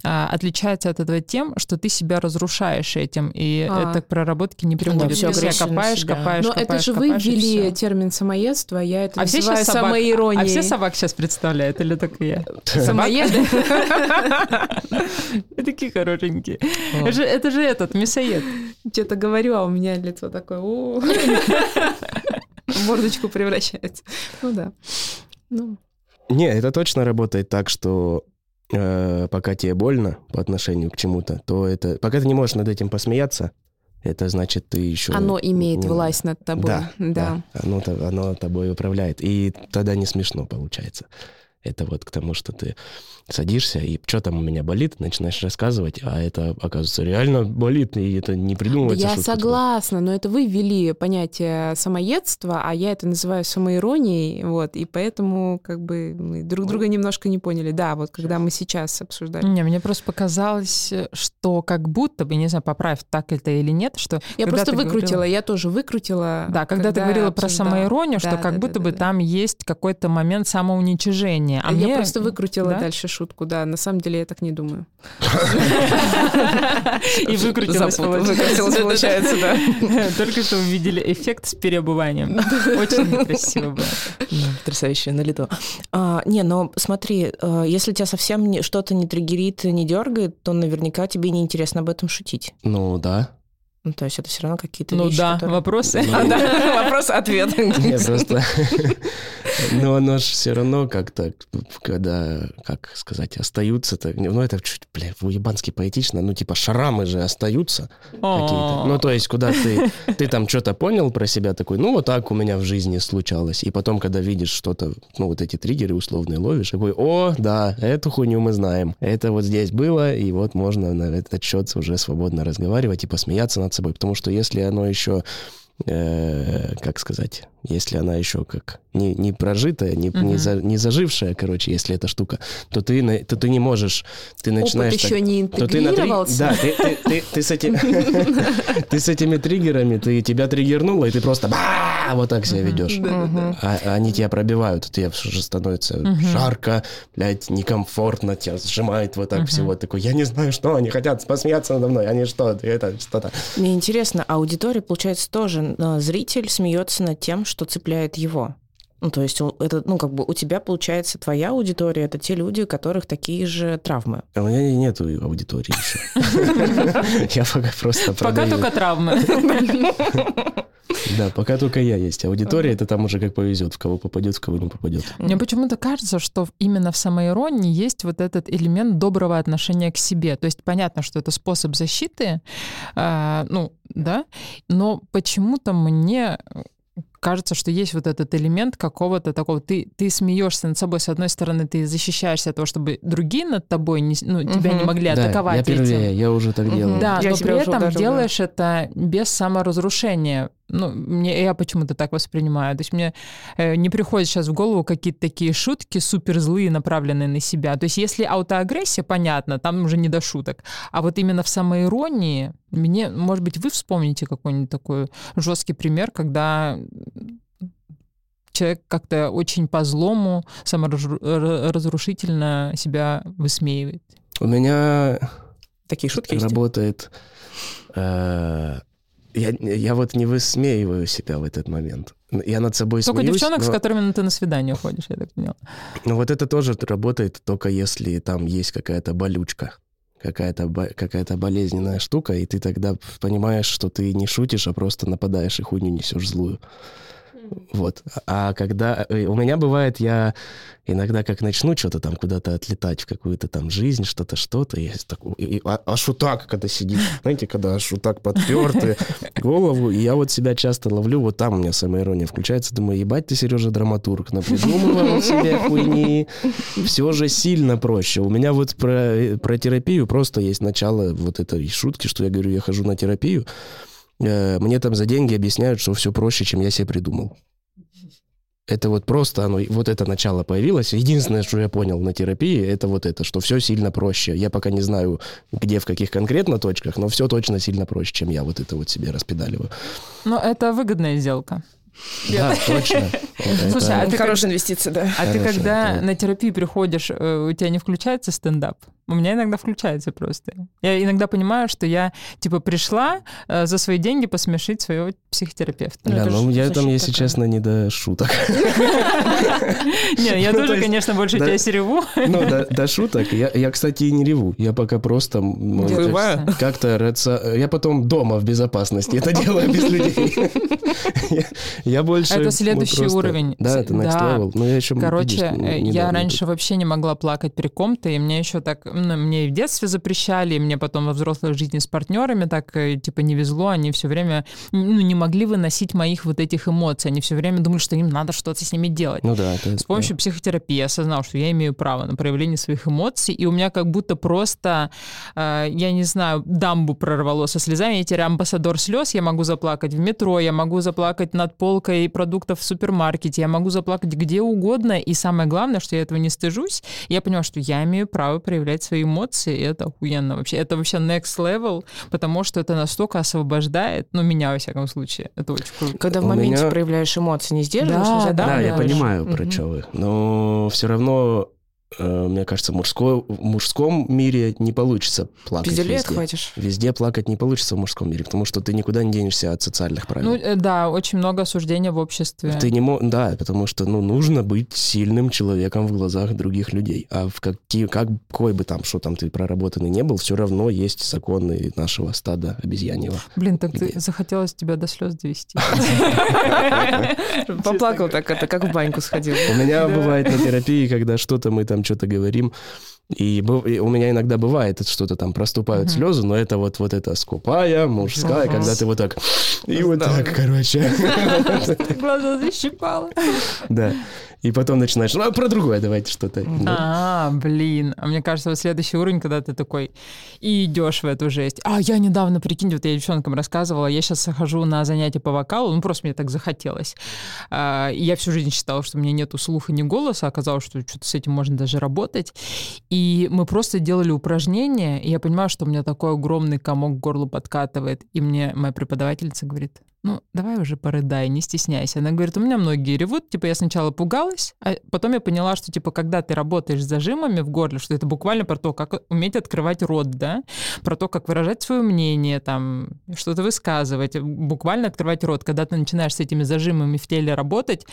а, отличается от этого тем, что ты себя разрушаешь этим, и а. это к проработке не приводит. Да, ты себя копаешь, себя. копаешь, Но копаешь, это же копаешь, вы ввели термин самоедство, я это а называю все самоиронией. Собак, а все собак сейчас представляют, или только я? Самоеды? Такие хорошенькие. Это же этот, мясоед. Что-то говорю, а у меня для лицо такое, мордочку превращается. Ну да. Ну. Не, это точно работает так, что э, пока тебе больно по отношению к чему-то, то это... Пока ты не можешь над этим посмеяться, это значит, ты еще... Оно имеет не... власть над тобой. Да, да. да. Оно, оно тобой управляет. И тогда не смешно получается. Это вот к тому, что ты садишься, и что там у меня болит, начинаешь рассказывать, а это, оказывается, реально болит, и это не придумывается. Я согласна, но это вы ввели понятие самоедства, а я это называю самоиронией, вот, и поэтому как бы мы друг друга немножко не поняли. Да, вот когда мы сейчас обсуждали. Не, мне просто показалось, что как будто бы, не знаю, поправь, так это или нет, что... Я просто выкрутила, говорила... я тоже выкрутила. Да, когда, когда ты говорила обсуждала. про самоиронию, да, что да, как да, будто да, бы да. там есть какой-то момент самоуничижения. А я мне... просто выкрутила да? дальше шутку, да. На самом деле я так не думаю. И выкрутилась, получается, да. Только что увидели эффект с переобуванием. Очень красиво было. Потрясающее налито. Не, но смотри, если тебя совсем что-то не триггерит, не дергает, то наверняка тебе неинтересно об этом шутить. Ну да. Ну, то есть это все равно какие-то ну, вещи, да, которые... вопросы. Ну а, да, вопрос-ответ. Нет, просто... Ну, оно же все равно как-то, когда, как сказать, остаются-то... Ну, это чуть, бля, уебански поэтично. Ну, типа, шрамы же остаются какие-то. Ну, то есть, куда ты... Ты там что-то понял про себя такой, ну, вот так у меня в жизни случалось. И потом, когда видишь что-то, ну, вот эти триггеры условные ловишь, такой, о, да, эту хуйню мы знаем. Это вот здесь было, и вот можно на этот счет уже свободно разговаривать и посмеяться над собой, потому что если оно еще, э, как сказать, если она еще как не, не прожитая, не, uh-huh. не, за, не зажившая, короче, если эта штука, то ты, то ты не можешь, ты начинаешь... Опыт так, еще не интегрировался. Да, ты с этими триггерами, ты тебя триггернула, и ты просто вот так себя ведешь. Они тебя пробивают, тебе становится жарко, блядь, некомфортно, тебя сжимает вот так всего. Такой, я не знаю, что они хотят, посмеяться надо мной, они что, это что-то. Мне интересно, аудитория, получается, тоже зритель смеется над тем, что цепляет его. Ну, то есть, это, ну, как бы у тебя, получается, твоя аудитория — это те люди, у которых такие же травмы. А у меня нет аудитории еще. Я пока просто продаю. Пока только травмы. Да, пока только я есть. Аудитория — это там уже как повезет, в кого попадет, в кого не попадет. Мне почему-то кажется, что именно в самоиронии есть вот этот элемент доброго отношения к себе. То есть понятно, что это способ защиты, э, ну, да, но почему-то мне... кажется, что есть вот этот элемент какого-то такого, ты, ты смеешься над собой, с одной стороны, ты защищаешься от того, чтобы другие над тобой, не, ну, uh-huh. тебя не могли да, атаковать. Я первее, этим. Я уже так uh-huh. делаю. Да, я но при этом даже, делаешь да. это без саморазрушения. Ну, мне, я почему-то так воспринимаю. То есть мне э, не приходят сейчас в голову какие-то такие шутки суперзлые, направленные на себя. То есть если аутоагрессия, понятно, там уже не до шуток. А вот именно в самоиронии, мне, может быть, вы вспомните какой-нибудь такой жесткий пример, когда... человек как-то очень по-злому, саморазрушительно себя высмеивает. У меня такие шутки работает. Э, я, я вот не высмеиваю себя в этот момент. Я над собой только смеюсь. Только девчонок, но... с которыми ты на свидание ходишь, я так поняла. Ну вот это тоже работает, только если там есть какая-то болючка. Какая-то, какая-то болезненная штука, и ты тогда понимаешь, что ты не шутишь, а просто нападаешь и хуйню несешь злую. Вот. А когда... У меня бывает, я иногда как начну что-то там куда-то отлетать в какую-то там жизнь, что-то, что-то, я такой... И, и, а, аж вот так, когда сидишь, знаете, когда аж вот так подперты голову, и я вот себя часто ловлю, вот там у меня самоирония включается, думаю, ебать ты, Сережа, драматург, напридумывал себе хуйни, все же сильно проще. У меня вот про, про терапию просто есть начало вот этой шутки, что я говорю, я хожу на терапию, мне там за деньги объясняют, что все проще, чем я себе придумал. Это вот просто, оно, вот это начало появилось. Единственное, что я понял на терапии, это вот это, что все сильно проще. Я пока не знаю, где, в каких конкретно точках, но все точно сильно проще, чем я вот это вот себе распедаливаю. Но это выгодная сделка. Да, точно. Слушай, а ты хорошая инвестиция, да. А ты когда на терапию приходишь, у тебя не включается стендап? У меня иногда включается просто. Я иногда понимаю, что я, типа, пришла э, за свои деньги посмешить своего психотерапевта. Да, ну, ну я там, если такая. Честно, не до шуток. Нет, я тоже, конечно, больше часть реву. Ну, до шуток. Я, кстати, и не реву. Я пока просто... Как-то... Я потом дома в безопасности это делаю без людей. Я больше... Это следующий уровень. Да, это next level. Но я еще... Короче, я раньше вообще не могла плакать при ком-то, и мне еще так... Ну, мне и в детстве запрещали, и мне потом во взрослой жизни с партнерами так, типа, не везло, они все время, ну, не могли выносить моих вот этих эмоций, они все время думали, что им надо что-то с ними делать. Ну, да, это, с помощью да. психотерапии я осознал, что я имею право на проявление своих эмоций, и у меня как будто просто, э, я не знаю, дамбу прорвало со слезами, я теперь амбассадор слез, я могу заплакать в метро, я могу заплакать над полкой продуктов в супермаркете, я могу заплакать где угодно, и самое главное, что я этого не стыжусь, я понимаю, что я имею право проявлять свои эмоции, и это охуенно вообще. Это вообще next level, потому что это настолько освобождает, ну, меня, во всяком случае. Это очень круто. Когда в моменте меня... проявляешь эмоции, не сдерживаешь, да, не задавливаешь. Да, я понимаю, про что вы. Но все равно мне кажется, в мужском, в мужском мире не получится плакать. Везде, везде хватишь. Везде плакать не получится в мужском мире, потому что ты никуда не денешься от социальных правил. Ну да, очень много осуждения в обществе. Ты не мо... Да, потому что ну, нужно быть сильным человеком в глазах других людей. А в какие, какой бы там, что там ты проработанный не был, все равно есть законы нашего стада обезьяньего. Блин, так ты... захотелось тебя до слез довести. Поплакал так, это как в баньку сходил. У меня бывает на терапии, когда что-то мы там что-то говорим, и, б... и у меня иногда бывает, что-то там проступают mm-hmm. слезы, но это вот, вот эта скупая, мужская, mm-hmm. когда ты вот так, и mm-hmm. вот так, mm-hmm. короче. Глаза защипало. Да. И потом начинаешь, ну, про другое давайте что-то. А, блин. А мне кажется, вот следующий уровень, когда ты такой и идешь в эту жесть. А я недавно, прикинь, вот я девчонкам рассказывала, я сейчас хожу на занятия по вокалу, ну, просто мне так захотелось. А, и я всю жизнь считала, что у меня нету слуха ни голоса, оказалось, что что-то с этим можно даже работать. И мы просто делали упражнения, и я понимаю, что у меня такой огромный комок к горлу подкатывает. И мне моя преподавательница говорит... ну, давай уже порыдай, не стесняйся. Она говорит, у меня многие ревут, типа, я сначала пугалась, а потом я поняла, что, типа, когда ты работаешь с зажимами в горле, что это буквально про то, как уметь открывать рот, да, про то, как выражать свое мнение, там, что-то высказывать, буквально открывать рот. Когда ты начинаешь с этими зажимами в теле работать,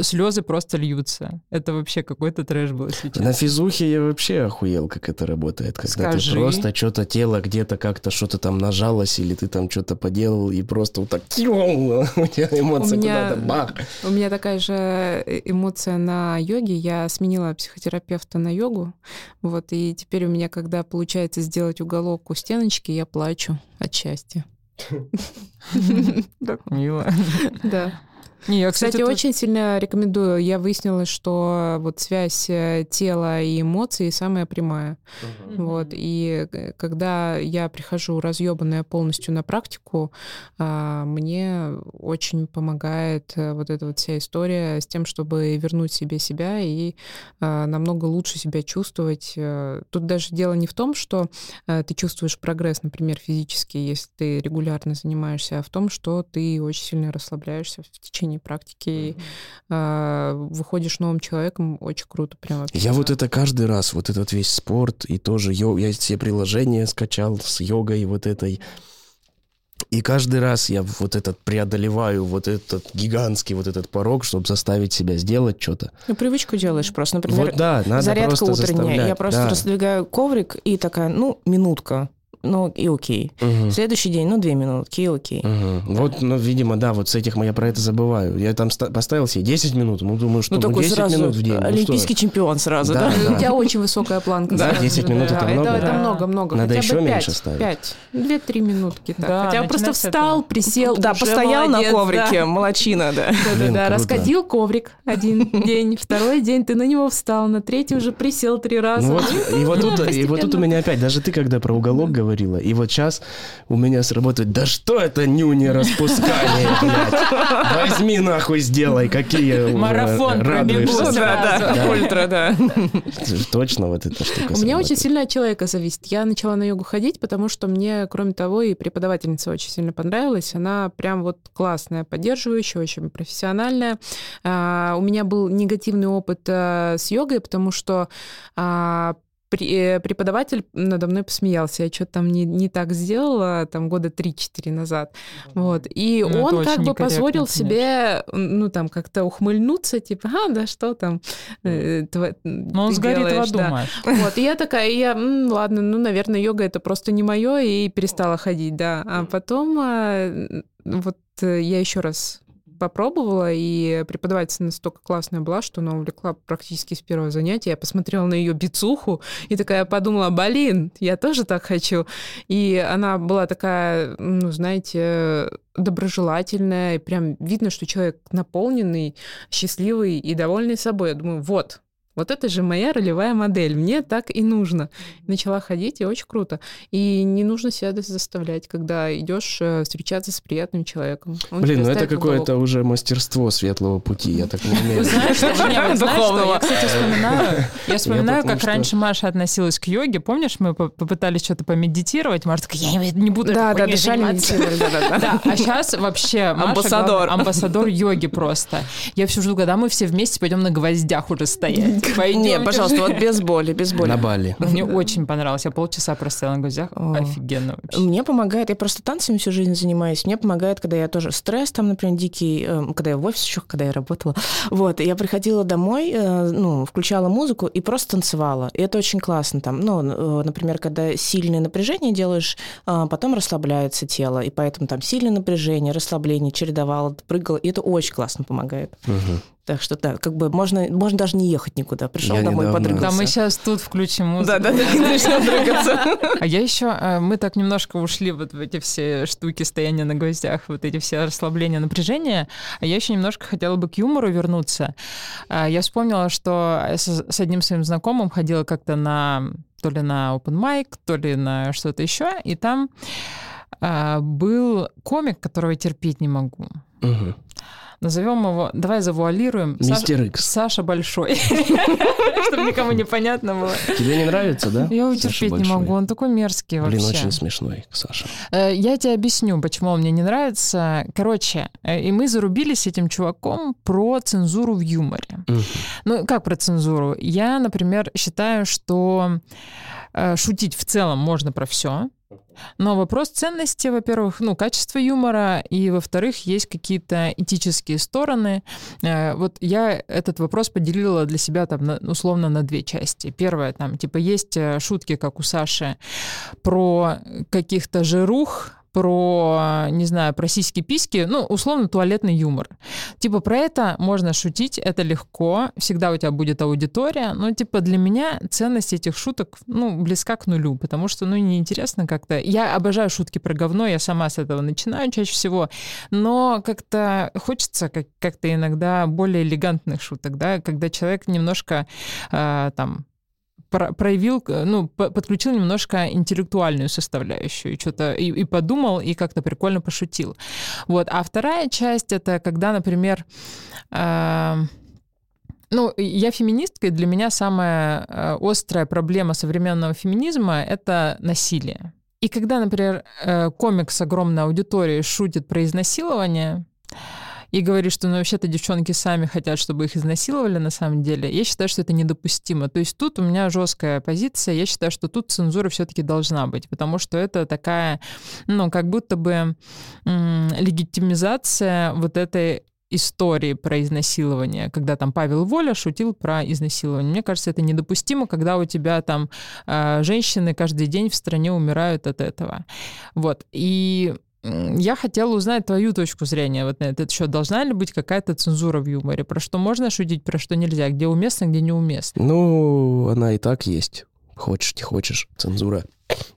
слезы просто льются. Это вообще какой-то трэш был сейчас. На физухе я вообще охуел, как это работает. Когда Скажи. ты просто что-то тело где-то как-то что-то там нажалось, или ты там что-то поделал, и просто вот так... У тебя эмоции куда-то бах. У меня такая же эмоция на йоге. Я сменила психотерапевта на йогу. Вот, и теперь у меня, когда получается сделать уголок у стеночки, я плачу от счастья. Так мило. Да. Не, я, кстати, кстати это... очень сильно рекомендую. Я выяснила, что вот связь тела и эмоций самая прямая. Uh-huh. Вот. И когда я прихожу разъебанная полностью на практику, мне очень помогает вот эта вот вся история с тем, чтобы вернуть себе себя и намного лучше себя чувствовать. Тут даже дело не в том, что ты чувствуешь прогресс, например, физически, если ты регулярно занимаешься, а в том, что ты очень сильно расслабляешься в течение практики, mm-hmm. выходишь новым человеком, очень круто прям. Вообще. Я вот это каждый раз, вот этот весь спорт, и тоже йога, я все приложения скачал с йогой вот этой, и каждый раз я вот этот преодолеваю, вот этот гигантский вот этот порог, чтобы заставить себя сделать что-то. Ну, привычку делаешь просто, например, вот, да, надо зарядка просто утренняя, заставлять. Я просто да. раздвигаю коврик и такая, ну, минутка. Ну, и окей. Угу. Следующий день, ну, две минутки, и окей. Угу. Вот, ну, видимо, да, вот с этих я про это забываю. Я там ста- поставил себе десять минут, ну, думаю, что ну, ну, десять минут в день. Олимпийский ну, чемпион сразу, да? да? да. У тебя очень высокая планка. Да, десять минут да, это много. Это да. много-много. Надо хотя еще пять, меньше ставить. пять, две-три минутки. Так. Да, хотя бы просто встал, присел, да, постоял молодец, на коврике, да. молодчина, да. Да-да-да, раскатил коврик один день, второй день ты на него встал, на третий уже присел три раза. И вот тут у меня опять, даже ты когда про уголок говорила. И вот сейчас у меня сработает, да что это нюни распускание, блядь? Возьми нахуй, сделай, какие марафон радуешься. Марафон пробегу, ультра, да. Точно вот эта штука сработает. У меня очень сильно от человека зависит. Я начала на йогу ходить, потому что мне, кроме того, и преподавательница очень сильно понравилась. Она прям вот классная, поддерживающая, очень профессиональная. У меня был негативный опыт с йогой, потому что преподаватель надо мной посмеялся, я что-то там не, не так сделала, там года три-четыре назад, вот, и ну, он как бы позволил конечно. себе, ну, там, как-то ухмыльнуться, типа, а, да что там, э, тв- но он сгорит в аду, да. Вот, и я такая, и я, ладно, ну, наверное, йога это просто не мое, и перестала ходить, да, а потом э, вот э, я еще раз попробовала, и преподавательница настолько классная была, что она увлекла практически с первого занятия. Я посмотрела на ее бицуху и такая подумала, блин, я тоже так хочу. И она была такая, ну, знаете, доброжелательная, и прям видно, что человек наполненный, счастливый и довольный собой. Я думаю, вот, вот это же моя ролевая модель, мне так и нужно. Начала ходить, и очень круто. И не нужно себя заставлять, когда идешь встречаться с приятным человеком. Он Блин, ну это какое-то голову. уже мастерство светлого пути, я так не умею. Знаешь, я, кстати, вспоминаю, я вспоминаю, как раньше Маша относилась к йоге. Помнишь, мы попытались что-то помедитировать, Маша такая, я не буду этим заниматься. Да, а сейчас вообще амбассадор йоги просто. Я все жду, когда мы все вместе пойдем на гвоздях уже стоять. Пойдемте. Не, пожалуйста, вот без боли, без боли. На Бали. Мне очень понравилось. Я полчаса просто стояла на гвоздях. Офигенно вообще. Мне помогает, я просто танцами всю жизнь занимаюсь. Мне помогает, когда я тоже стресс там, например, дикий, когда я в офисе еще, когда я работала. Вот, я приходила домой, ну, включала музыку и просто танцевала. И это очень классно там. Ну, например, когда сильное напряжение делаешь, потом расслабляется тело. И поэтому там сильное напряжение, расслабление, чередовало, прыгало. И это очень классно помогает. Угу. Так что да, как бы можно, можно даже не ехать никуда. Пришел я домой, подрыгался. Да, мы сейчас тут включим музыку. Да, да, да, начнем дрыгаться. А я еще, мы так немножко ушли вот в эти все штуки стояния на гвоздях, вот эти все расслабления, напряжения. А я еще немножко хотела бы к юмору вернуться. Я вспомнила, что с одним своим знакомым ходила как-то на, то ли на open mic, то ли на что-то еще, и там был комик, которого я терпеть не могу. Угу. Назовем его, давай завуалируем. Мистер Икс. Саша Большой. Чтобы никому не понятно было. Тебе не нравится, да? Я его терпеть не могу, он такой мерзкий вообще. Блин, очень смешной, Саша. Я тебе объясню, почему он мне не нравится. Короче, и мы зарубились с этим чуваком про цензуру в юморе. Ну, как про цензуру? Я, например, считаю, что шутить в целом можно про все. Но вопрос ценности, во-первых, ну, качество юмора, и, во-вторых, есть какие-то этические стороны. Вот я этот вопрос поделила для себя, там, условно, на две части. Первое, там, типа, есть шутки, как у Саши, про каких-то жирух, про, не знаю, про сиськи-письки, ну, условно, туалетный юмор. Типа, про это можно шутить, это легко, всегда у тебя будет аудитория, но, типа, для меня ценность этих шуток, ну, близка к нулю, потому что, ну, неинтересно как-то. Я обожаю шутки про говно, я сама с этого начинаю чаще всего, но как-то хочется как- как-то иногда более элегантных шуток, да, когда человек немножко, э, там, проявил, ну, подключил немножко интеллектуальную составляющую, и что-то и, и подумал, и как-то прикольно пошутил. Вот. А вторая часть — это когда, например, э- ну, я феминистка, и для меня самая острая проблема современного феминизма — это насилие. И когда, например, комик с огромной аудиторией шутит про изнасилование и говорит, что, ну, вообще-то девчонки сами хотят, чтобы их изнасиловали на самом деле, я считаю, что это недопустимо. То есть тут у меня жесткая позиция, я считаю, что тут цензура все-таки должна быть, потому что это такая, ну, как будто бы м- легитимизация вот этой истории про изнасилование, когда там Павел Воля шутил про изнасилование. Мне кажется, это недопустимо, когда у тебя там э, женщины каждый день в стране умирают от этого. Вот. И я хотела узнать твою точку зрения вот на этот счет. Должна ли быть какая-то цензура в юморе? Про что можно шутить, про что нельзя? Где уместно, где неуместно? Ну, она и так есть. Хочешь, не хочешь. Цензура.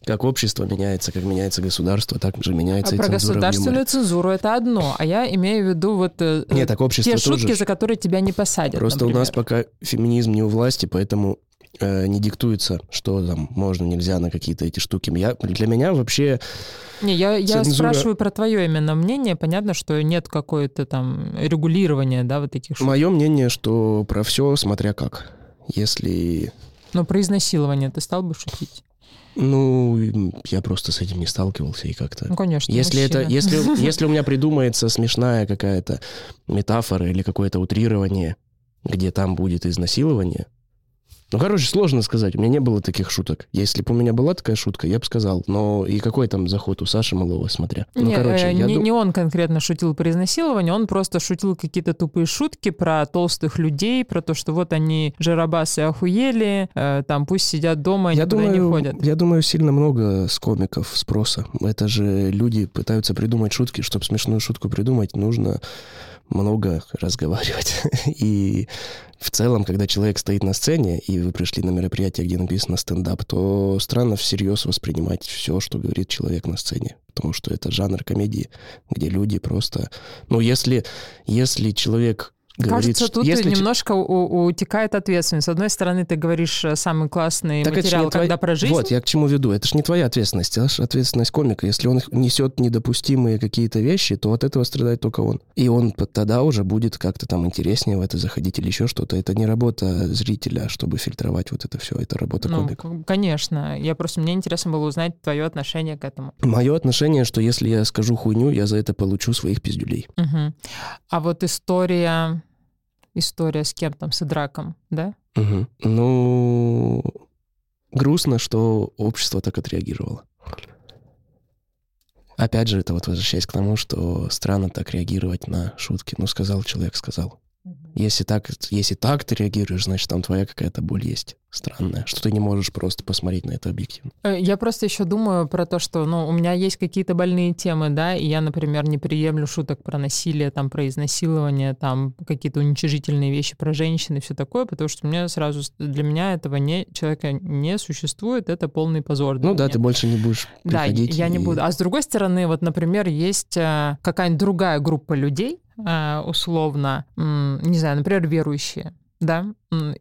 Как общество меняется, как меняется государство, так же меняется а и цензура в юморе. Про государственную цензуру это одно. А я имею в виду вот Нет, так общество те шутки, тоже... за которые тебя не посадят. Просто например. У нас пока феминизм не у власти, поэтому не диктуется, что там можно, нельзя на какие-то эти штуки. Я, для меня вообще... Не, я, я цензура... спрашиваю про твое именно мнение. Понятно, что нет какое-то там регулирования, да, вот таких штук. Мое мнение, что про все смотря как. Если... Но про изнасилование ты стал бы шутить? Ну, я просто с этим не сталкивался и как-то... Ну, конечно, если это, если, если у меня придумается смешная какая-то метафора или какое-то утрирование, где там будет изнасилование... Ну, короче, сложно сказать. У меня не было таких шуток. Если бы у меня была такая шутка, я бы сказал. Но и какой там заход у Саши Малова, смотря. Ну, не, короче, э, я не, дум... не он конкретно шутил про изнасилование, он просто шутил какие-то тупые шутки про толстых людей, про то, что вот они жиробасы охуели, э, там пусть сидят дома, я никуда думаю, не ходят. Я думаю, сильно много с комиков спроса. Это же люди пытаются придумать шутки. Чтобы смешную шутку придумать, нужно много разговаривать. И... В целом, когда человек стоит на сцене, и вы пришли на мероприятие, где написано «стендап», то странно всерьез воспринимать все, что говорит человек на сцене. Потому что это жанр комедии, где люди просто... Ну, если, если человек... Говорит, кажется, тут если... немножко у- утекает ответственность. С одной стороны, ты говоришь самый классный так материал, когда твоя... про жизнь. Вот, я к чему веду. Это ж не твоя ответственность, это же ответственность комика. Если он несет недопустимые какие-то вещи, то от этого страдает только он. И он тогда уже будет как-то там интереснее в это заходить или еще что-то. Это не работа зрителя, чтобы фильтровать вот это все. Это работа ну, комика. Конечно. Я просто... Мне интересно было узнать твое отношение к этому. Мое отношение, что если я скажу хуйню, я за это получу своих пиздюлей. Угу. А вот история... история с кем там, с Идраком, да? Угу. Ну, грустно, что общество так отреагировало. Опять же, это вот возвращаясь к тому, что странно так реагировать на шутки. Ну, сказал человек, сказал. Если так, если так ты реагируешь, значит, там твоя какая-то боль есть странная, что ты не можешь просто посмотреть на это объективно. Я просто еще думаю про то, что ну, у меня есть какие-то больные темы, да, и я, например, не приемлю шуток про насилие, там, про изнасилование, там, какие-то уничижительные вещи про женщин и все такое, потому что мне сразу, для меня этого не, человека не существует, это полный позор. Ну да, меня. Ты больше не будешь приходить. Да, я и... не буду. А с другой стороны, вот, например, есть какая-нибудь другая группа людей, условно, не знаю, например, верующие, да,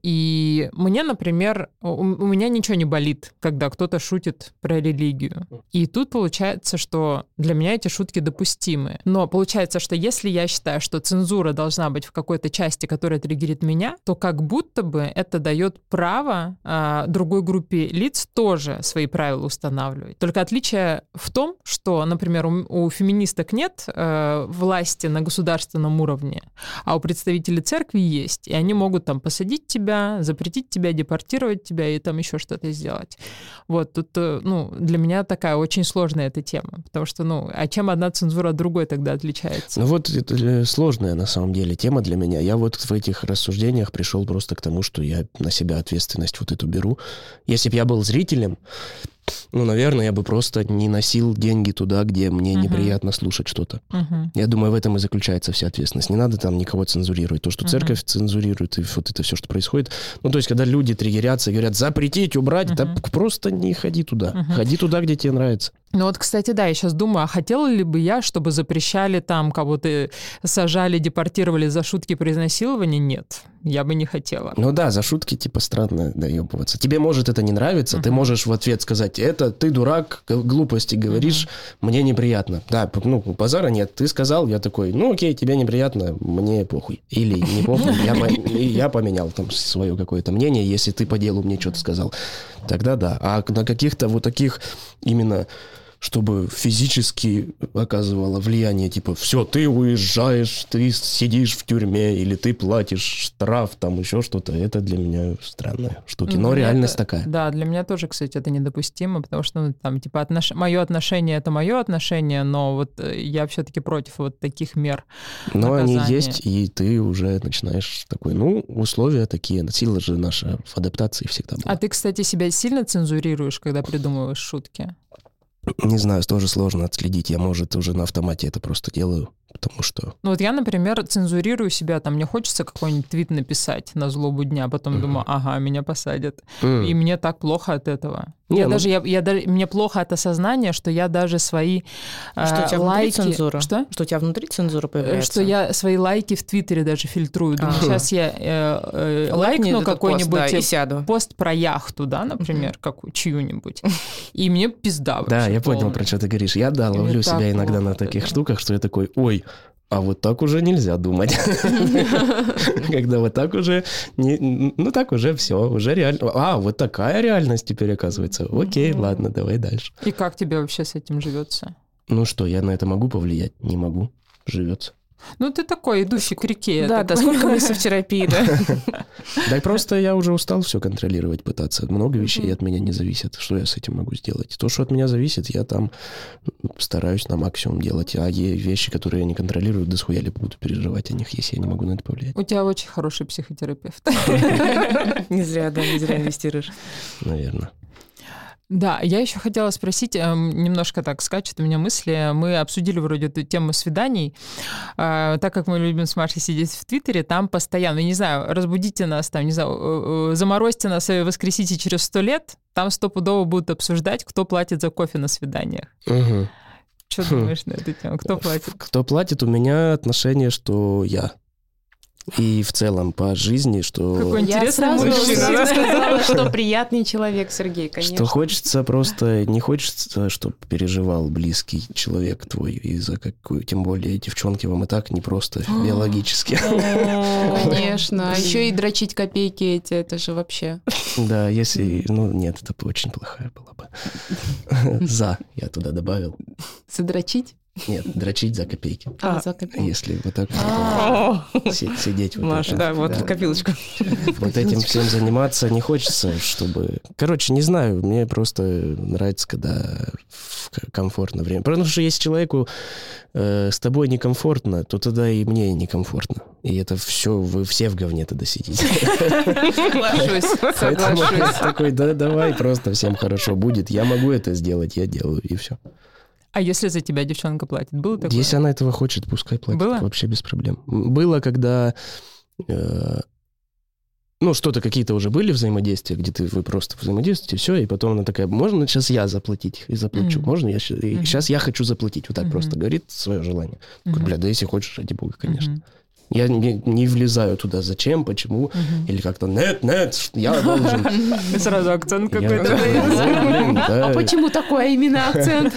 и мне, например, у меня ничего не болит, когда кто-то шутит про религию, и тут получается, что для меня эти шутки допустимы, но получается, что если я считаю, что цензура должна быть в какой-то части, которая триггерит меня, то как будто бы это дает право а, другой группе лиц тоже свои правила устанавливать. Только отличие в том, что, например, у, у феминисток нет а, власти на государственном уровне, а у представителей церкви есть, и они могут там посадить тебя, запретить тебя, депортировать тебя и там еще что-то сделать. Вот, тут, ну, для меня такая очень сложная эта тема, потому что, ну, а чем одна цензура от другой тогда отличается? Ну, вот это сложная, на самом деле, тема для меня. Я вот в этих рассуждениях пришел просто к тому, что я на себя ответственность вот эту беру. Если бы я был зрителем, ну, наверное, я бы просто не носил деньги туда, где мне uh-huh. неприятно слушать что-то. Uh-huh. Я думаю, в этом и заключается вся ответственность. Не надо там никого цензурировать. То, что uh-huh. церковь цензурирует, и вот это все, что происходит. Ну, то есть, когда люди триггерятся и говорят, запретить, убрать, uh-huh. да просто не ходи туда. Uh-huh. Ходи туда, где тебе нравится. Ну вот, кстати, да, я сейчас думаю, а хотела ли бы я, чтобы запрещали там, кого-то сажали, депортировали за шутки про изнасилование? Нет, я бы не хотела. Ну да, за шутки типа странно доебываться. Тебе может это не нравиться, uh-huh. ты можешь в ответ сказать, это ты дурак, глупости говоришь, uh-huh. мне неприятно. Да, ну позора нет, ты сказал, я такой, ну окей, тебе неприятно, мне похуй. Или не похуй, я поменял там свое какое-то мнение, если ты по делу мне что-то сказал. Тогда да, а на каких-то вот таких именно... чтобы физически оказывало влияние, типа, все, ты уезжаешь, ты сидишь в тюрьме, или ты платишь штраф, там еще что-то. Это для меня странные штуки. Но реальность это, такая. Да, для меня тоже, кстати, это недопустимо, потому что, ну, там, типа, отнош... мое отношение — это мое отношение, но вот я все-таки против вот таких мер наказания. Но они есть, и ты уже начинаешь такой, ну, условия такие. Сила же наша в адаптации всегда была. А ты, кстати, себя сильно цензурируешь, когда придумываешь шутки? Не знаю, тоже сложно отследить. Я, может, уже на автомате это просто делаю, потому что... Ну вот я, например, цензурирую себя, там, мне хочется какой-нибудь твит написать на злобу дня, потом mm-hmm. думаю, ага, меня посадят. Mm-hmm. И мне так плохо от этого. Не, я ну... даже, я, я, мне плохо от осознания, что я даже свои э, что у тебя лайки... Цензура? Что? Что у тебя внутри цензура появляется? Что я свои лайки в Твиттере даже фильтрую. Думаю, А-а-а. сейчас я э, э, лайкну какой-нибудь пост, да, и сяду. Пост про яхту, да, например, mm-hmm. какую, чью-нибудь. И мне пизда вообще. Да, я полный. Понял, про что ты говоришь. Я, да, ловлю себя иногда на таких штуках, что я такой, ой, а вот так уже нельзя думать. Когда вот так уже... Не, ну, так уже все, уже реально... А, вот такая реальность теперь оказывается. Окей, mm-hmm. ладно, давай дальше. И как тебе вообще с этим живется? Ну что, я на это могу повлиять? Не могу. Живется. Ну, ты такой, идущий к реке. Да, да, сколько месяцев терапии, да? Да просто я уже устал все контролировать, пытаться. Много вещей от меня не зависит. Что я с этим могу сделать? То, что от меня зависит, я там стараюсь на максимум делать. А вещи, которые я не контролирую, да схуя ли буду переживать о них, если я не могу на это повлиять. У тебя очень хороший психотерапевт. Не зря, да, не зря инвестируешь. Наверное. Да, я еще хотела спросить, немножко так скачут у меня мысли, мы обсудили вроде эту тему свиданий, так как мы любим с Машей сидеть в Твиттере, там постоянно, не знаю, разбудите нас, там, не знаю, заморозьте нас и воскресите через сто лет, там стопудово будут обсуждать, кто платит за кофе на свиданиях. Угу. Что хм. думаешь на эту тему? Кто платит? Кто платит? У меня отношение, что я. И в целом по жизни, что... Какой интересный мужчина. Я сказала, что приятный человек, Сергей, конечно. Что хочется просто... Не хочется, чтобы переживал близкий человек твой из-за какую... Тем более, девчонки, вам и так не просто биологически. Конечно. Еще и дрочить копейки эти, это же вообще... Да, если... Ну, нет, это очень плохая была бы. За я туда добавил. Задрочить? Нет, дрочить за копейки. А, за копейки. Если вот так сидеть. Маша, да, вот копилочку. Вот этим всем заниматься не хочется, чтобы... Короче, не знаю, мне просто нравится, когда комфортно время. Потому что если человеку с тобой некомфортно, то тогда и мне некомфортно. И это все, вы все в говне тогда сидите. Соглашусь, соглашусь. Такой, да, давай, просто всем хорошо будет. Я могу это сделать, я делаю, и все. А если за тебя девчонка платит? Было такое? Если она этого хочет, пускай платит. Было? Вообще без проблем. Было, когда... Э, ну, что-то какие-то уже были взаимодействия, где ты, вы просто взаимодействуете, и все, и потом она такая, можно сейчас я заплатить? И заплачу. Mm-hmm. Можно я сейчас... Mm-hmm. Сейчас я хочу заплатить. Вот так mm-hmm. просто говорит свое желание. Mm-hmm. Говорит, бля, да если хочешь, ради бога, конечно. Mm-hmm. Я не, не влезаю туда, зачем, почему, uh-huh. или как-то нет, нет, я должен. Сразу акцент какой-то. А почему такой именно акцент?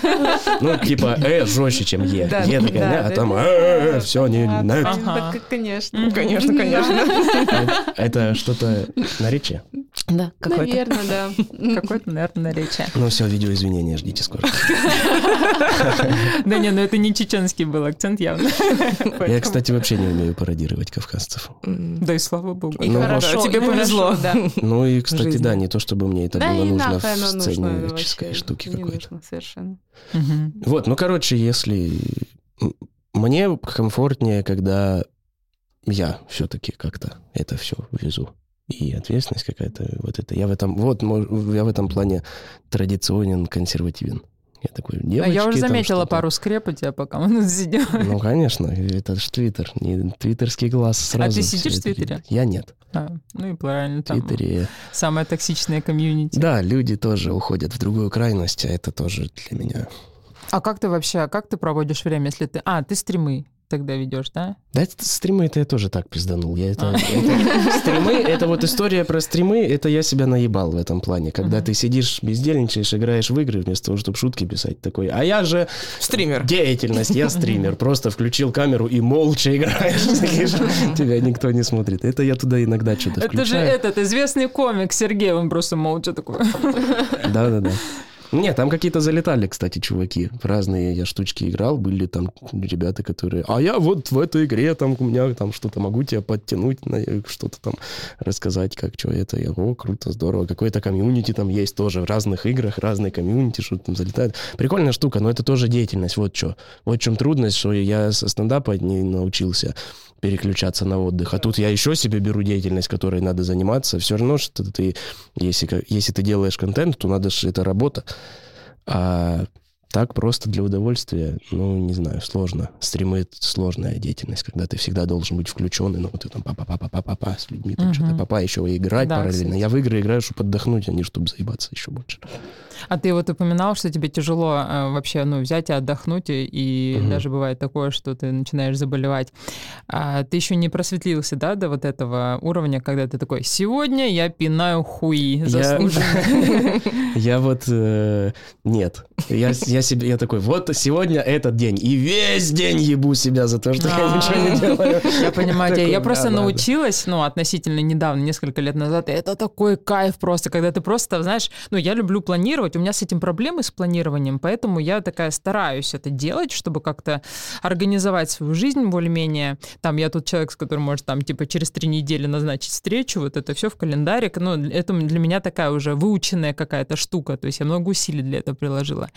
Ну, типа, э, жестче, чем е. Е такая, а там э, все, не, нет. Конечно. Конечно, конечно. Это что-то наречие? Да, какое-то. Наверное, да. Какое-то, наверное, наречие. Ну все, видео извинения, ждите скоро. Да не, ну это не чеченский был акцент явно. Я, кстати, вообще не умею пародировать кавказцев. Да и слава богу. И ну, хорошо, тебе повезло. Да. Ну и, кстати, жизнь. Да, не то, чтобы мне это да было нужно в сценической штуке какой-то. Совершенно. Угу. Вот, ну, короче, если... Мне комфортнее, когда я все-таки как-то это все везу. И ответственность какая-то вот это. Я в этом, вот, я в этом плане традиционен, консервативен. Я такой, а я уже заметила там, пару скреп у тебя, пока мы тут сидим. Ну, конечно, это же Твиттер, не твиттерский глаз сразу. А ты сидишь в Твиттере? Я нет. А, ну и правильно, там Твиттере... самое токсичное комьюнити. Да, люди тоже уходят в другую крайность, а это тоже для меня. А как ты вообще, как ты проводишь время, если ты... А, ты стримы тогда ведешь, да? Да, это, стримы это я тоже так пизданул. Я это, это, стримы, это вот история про стримы, это я себя наебал в этом плане. Когда uh-huh. ты сидишь, бездельничаешь, играешь в игры, вместо того, чтобы шутки писать такой. А я же... Стример. Деятельность, я стример. Просто включил камеру и молча играешь. Тебя никто не смотрит. Это я туда иногда что-то включаю. Это же этот известный комик Сергей, он просто молча такой. Да-да-да. Нет, там какие-то залетали, кстати, чуваки. Разные я штучки играл, были там ребята, которые... А я вот в этой игре, там у меня там что-то могу тебя подтянуть, что-то там рассказать, как что это. О, круто, здорово. Какое-то комьюнити там есть тоже в разных играх, разные комьюнити, что-то там залетает. Прикольная штука, но это тоже деятельность, вот что. Вот в чем трудность, что я со стендапа не научился переключаться на отдых. А тут я еще себе беру деятельность, которой надо заниматься. Все равно, что ты, если, если ты делаешь контент, то надо же, это работа. А так просто для удовольствия, ну, не знаю, сложно. Стримы — сложная деятельность, когда ты всегда должен быть включен, ну, вот ты там па-па-па-па-па-па с людьми, там угу. что-то па-па, еще и играть да, параллельно. Кстати. Я в игры играю, чтобы отдохнуть, а не чтобы заебаться еще больше. А ты вот упоминал, что тебе тяжело а, вообще, ну, взять и отдохнуть, и угу. даже бывает такое, что ты начинаешь заболевать. А, ты еще не просветлился, да, до вот этого уровня, когда ты такой, сегодня я пинаю хуи заслуженно. Я вот... Нет. Я Я, себе, я такой, вот сегодня этот день, и весь день ебу себя за то, что я ничего не делаю. Я понимаю, такой, я да, просто да, научилась, да. ну, относительно недавно, несколько лет назад, и это такой кайф просто, когда ты просто, знаешь, ну, я люблю планировать, у меня с этим проблемы с планированием, поэтому я такая стараюсь это делать, чтобы как-то организовать свою жизнь более-менее. Там я тот человек, с которым может там, типа, через три недели назначить встречу, вот это все в календарик, ну, это для меня такая уже выученная какая-то штука, то есть я много усилий для этого приложила.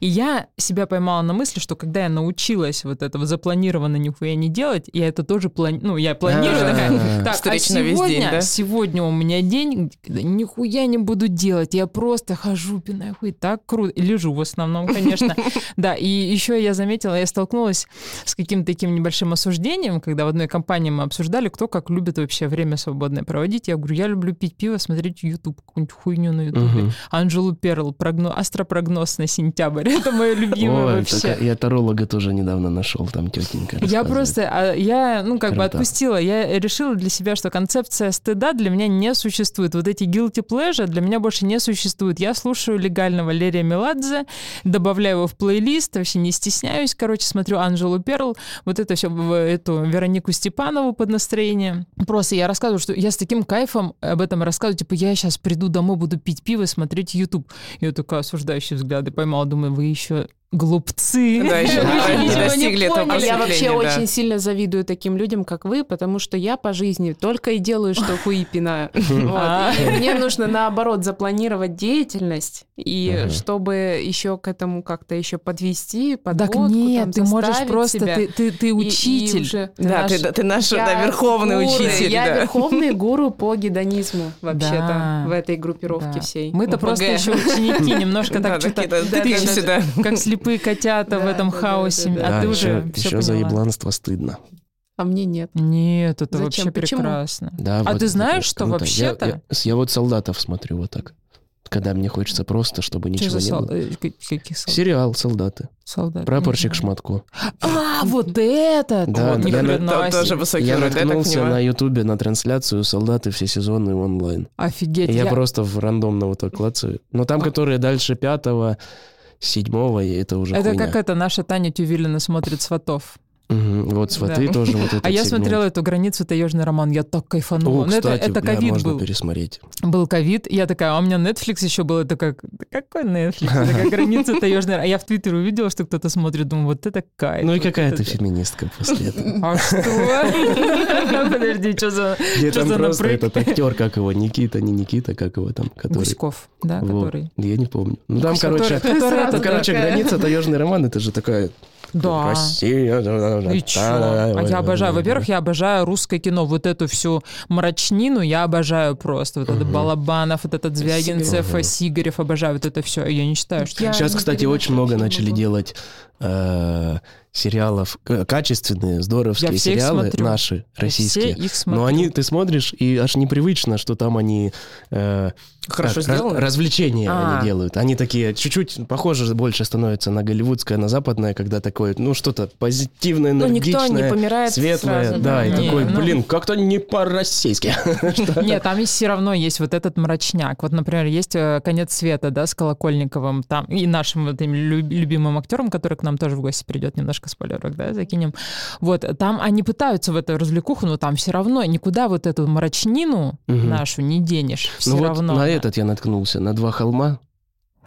И я себя поймала на мысли, что когда я научилась вот этого запланированно нихуя не делать, я это тоже плани... ну, я планирую такая, так, а сегодня, сегодня у меня день, нихуя не буду делать, я просто хожу, пинаю хуй, так круто, лежу в основном, конечно, да, и еще я заметила, я столкнулась с каким-то таким небольшим осуждением, когда в одной компании мы обсуждали, кто как любит вообще время свободное проводить, я говорю, я люблю пить пиво, смотреть YouTube, какую-нибудь хуйню на YouTube, Анжелу Перл, астропрогноз на сентябрь, это мое любимое Ой, вообще. Так, я таролога тоже недавно нашел, там тетенька. Я просто, я, ну, как Круто. бы отпустила. Я решила для себя, что концепция стыда для меня не существует. Вот эти guilty pleasure для меня больше не существует. Я слушаю легально Валерия Меладзе, добавляю его в плейлист, вообще не стесняюсь. Короче, смотрю Анжелу Перл, вот это все, эту Веронику Степанову под настроение. Просто я рассказываю, что я с таким кайфом об этом рассказываю, типа, я сейчас приду домой, буду пить пиво, смотреть YouTube. Я такая осуждающие взгляды поймала, думаю, вы еще глупцы. Да, еще не достигли этого поняли. Я вообще да. очень сильно завидую таким людям, как вы, потому что я по жизни только и делаю, что хуи пинаю. Мне нужно, наоборот, запланировать деятельность, и чтобы еще к этому как-то еще подвести, подводку, заставить себя. Так нет, ты можешь просто... Ты учитель. Да, ты наш верховный учитель. Я верховный гуру по гедонизму вообще-то в этой группировке всей. Мы-то просто еще ученики, немножко так что-то... Как слепые. Тупые котята да, в этом да, хаосе. Да, да, да. А ты да, уже еще, еще за ебланство стыдно. А мне нет. Нет, это зачем? Вообще прекрасно. Да, а вот ты знаешь, что круто. Вообще-то... Я, я, я вот солдатов смотрю вот так. Когда мне хочется просто, чтобы ничего не сол... было. Какие солдаты? Сериал «Солдаты». Солдаты. Прапорщик Шматко. А, вот этот! Да, вот, я, на... тоже высокий я наткнулся на ютубе на трансляцию «Солдаты» все сезоны онлайн. Офигеть. И я, я просто в рандомно вот так клацаю. Но там, которые дальше пятого... Седьмого, и это уже это хуйня. Как это наша Таня Тювилина смотрит «Сватов». Угу, вот «Сваты» да. тоже вот этот. А сегмент. Я смотрела эту «Границу Таёжный роман», я так кайфанула. О, кстати, это, это ковид да, можно был. Пересмотреть. Был ковид, я такая, а у меня Netflix еще был, это как, какой Netflix? Это как «Граница Таёжный роман». А я в Твиттере увидела, что кто-то смотрит, думаю, вот это кайф. Ну и какая ты феминистка после этого. А что? Подожди, что за напрыг? Там просто этот актер, как его, Никита, не Никита, как его там? Гуськов, да, который? Я не помню. Ну там, короче, «Граница Таёжный роман», это же такая... Да. Россия. И чё? А я обожаю. Во-первых, я обожаю русское кино. Вот эту всю мрачнину я обожаю просто. Вот угу. этот Балабанов, вот этот Звягинцев, угу. Сигарев. Обожаю вот это все. Я не считаю, что... Я сейчас, кстати, очень много начали делать э, сериалов. Качественные, здоровские сериалы наши, российские. Но они, ты смотришь, и аж непривычно, что там они... Э, Хорошо сделано. Раз, развлечения а. Они делают. Они такие чуть-чуть похожи больше становятся на голливудское, на западное, когда такое, ну, что-то позитивное, энергичное, ну, никто не помирает светлое. Сразу, да, да, и не, такой, ну... блин, как-то не по-российски. Нет, там все равно есть вот этот мрачняк. Вот, например, есть «Конец света», да, с Колокольниковым, там, и нашим вот этим любимым актером, который к нам тоже в гости придет, немножко спойлерок, да, закинем. Вот, там они пытаются в эту развлекуху, но там все равно никуда вот эту мрачнину нашу не денешь. Все равно. Этот я наткнулся, «На два холма».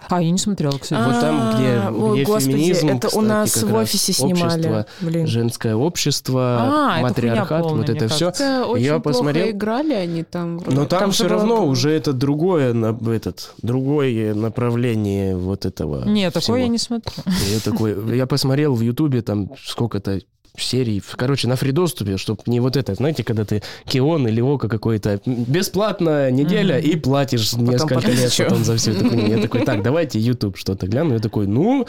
А, я не смотрела, кстати. Вот там, где, где ой, феминизм, господи, это кстати, у нас в офисе снимали. Общество, женское общество, а, матриархат, это полная, вот это все. Это очень я плохо посмотрел. Играли они там. Вроде. Но там, там все равно было... уже это другое, этот, другое направление вот этого. Нет, всего. Такое я не смотрю. Я, такой, я посмотрел в Ютубе там сколько-то серии, короче, на фридоступе, чтобы не вот это, знаете, когда ты Кион или Ока какой-то, бесплатная неделя, mm-hmm. и платишь потом несколько потом лет потом за все это. Я такой, так, давайте YouTube что-то гляну. Я такой, ну,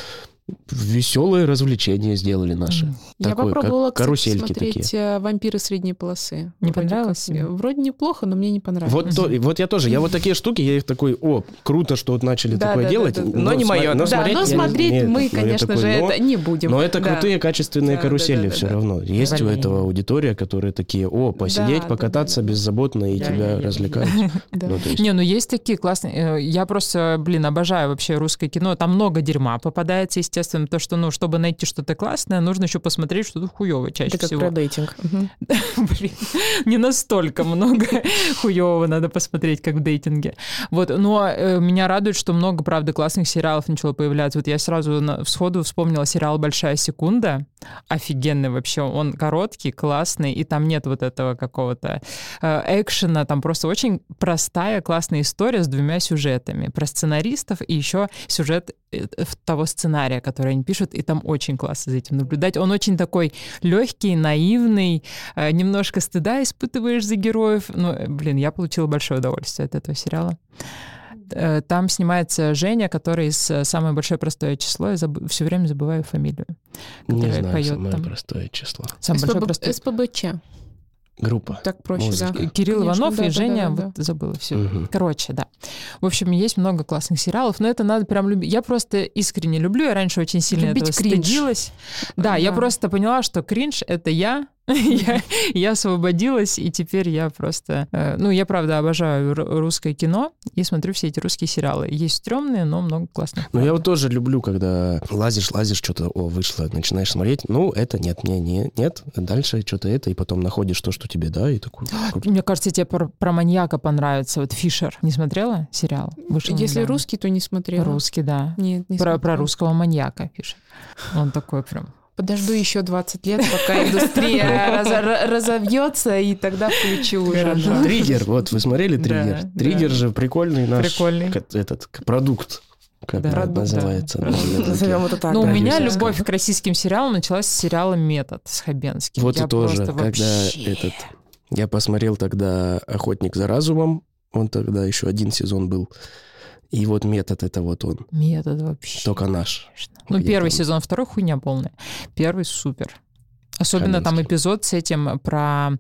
веселые развлечения сделали наши. Я такое, попробовала, как, кстати, смотреть такие. «Вампиры средней полосы». Не вроде понравилось? Как, вроде неплохо, но мне не понравилось. Вот, то, вот я тоже, я вот такие штуки, я их такой, о, круто, что вот начали да, такое да, делать, да, да, но, но не мое. Но да, смотреть, но смотреть не, мы, нет, конечно такой, же, но, это не будем. Но это крутые, да. качественные да, карусели да, да, все да, равно. Да, есть да, у этого аудитория, которые такие, о, посидеть, да, покататься да, беззаботно и да, тебя да, развлекают. Да. Ну, не, ну есть такие классные, я просто, блин, обожаю вообще русское кино, там много дерьма попадается, естественно, то, что, ну, чтобы найти что-то классное, нужно еще посмотреть что-то хуёвое чаще это всего. Это как про дейтинг. Блин, не настолько много хуёвого надо посмотреть, как в дейтинге. Вот, но э, меня радует, что много, правда, классных сериалов начало появляться. Вот я сразу на, сходу вспомнила сериал «Большая секунда». Офигенный вообще. Он короткий, классный, и там нет вот этого какого-то э, экшена. Там просто очень простая, классная история с двумя сюжетами. Про сценаристов и еще сюжет того сценария, который они пишут, и там очень классно за этим наблюдать. Он очень такой легкий, наивный, немножко стыда испытываешь за героев. Ну, блин, я получила большое удовольствие от этого сериала. Там снимается Женя, который из «Самое большое простое число». Я заб... все время забываю фамилию. Не знаю, поет «Самое там. Простое число». Самое СПБ... большое простое... СПБЧ. Группа. Так проще, музыка. Да. Кирилл конечно, Иванов да, и да, Женя, да, да, вот да. забыла все. Угу. Короче, да. В общем, есть много классных сериалов, но это надо прям любить. Я просто искренне люблю, я раньше очень сильно любить этого кринж. Стыдилась. Да, да, я просто поняла, что кринж — это я, Я, я освободилась, и теперь я просто... Ну, я, правда, обожаю русское кино и смотрю все эти русские сериалы. Есть стрёмные, но много классных. Ну, я вот тоже люблю, когда лазишь, лазишь, что-то, о, вышло, начинаешь смотреть. Ну, это нет, не, не, нет. Дальше что-то это, и потом находишь то, что тебе, да, и такой... Мне кажется, тебе про, про маньяка понравится. Вот «Фишер». Не смотрела сериал? Вышел Если недавно. Русский, то не смотрела. Русский, да. Нет, не про, смотрела. Про русского маньяка пишет. Он такой прям... Подожду еще двадцать лет, пока индустрия разовьется, и тогда включу уже. Триггер, вот вы смотрели Триггер? Триггер же прикольный наш этот продукт. Как да, это называется. Да. Назовем это так. Ну, у меня любовь к российским сериалам началась с сериала «Метод» с Хабенским. Вот и тоже, когда этот... Я посмотрел тогда «Охотник за разумом», он тогда еще один сезон был. И вот «Метод» — это вот он. «Метод» вообще. Только наш. Ну, первый там... сезон, второй — хуйня полная. Первый — супер. Особенно Хабенский. Там эпизод с этим про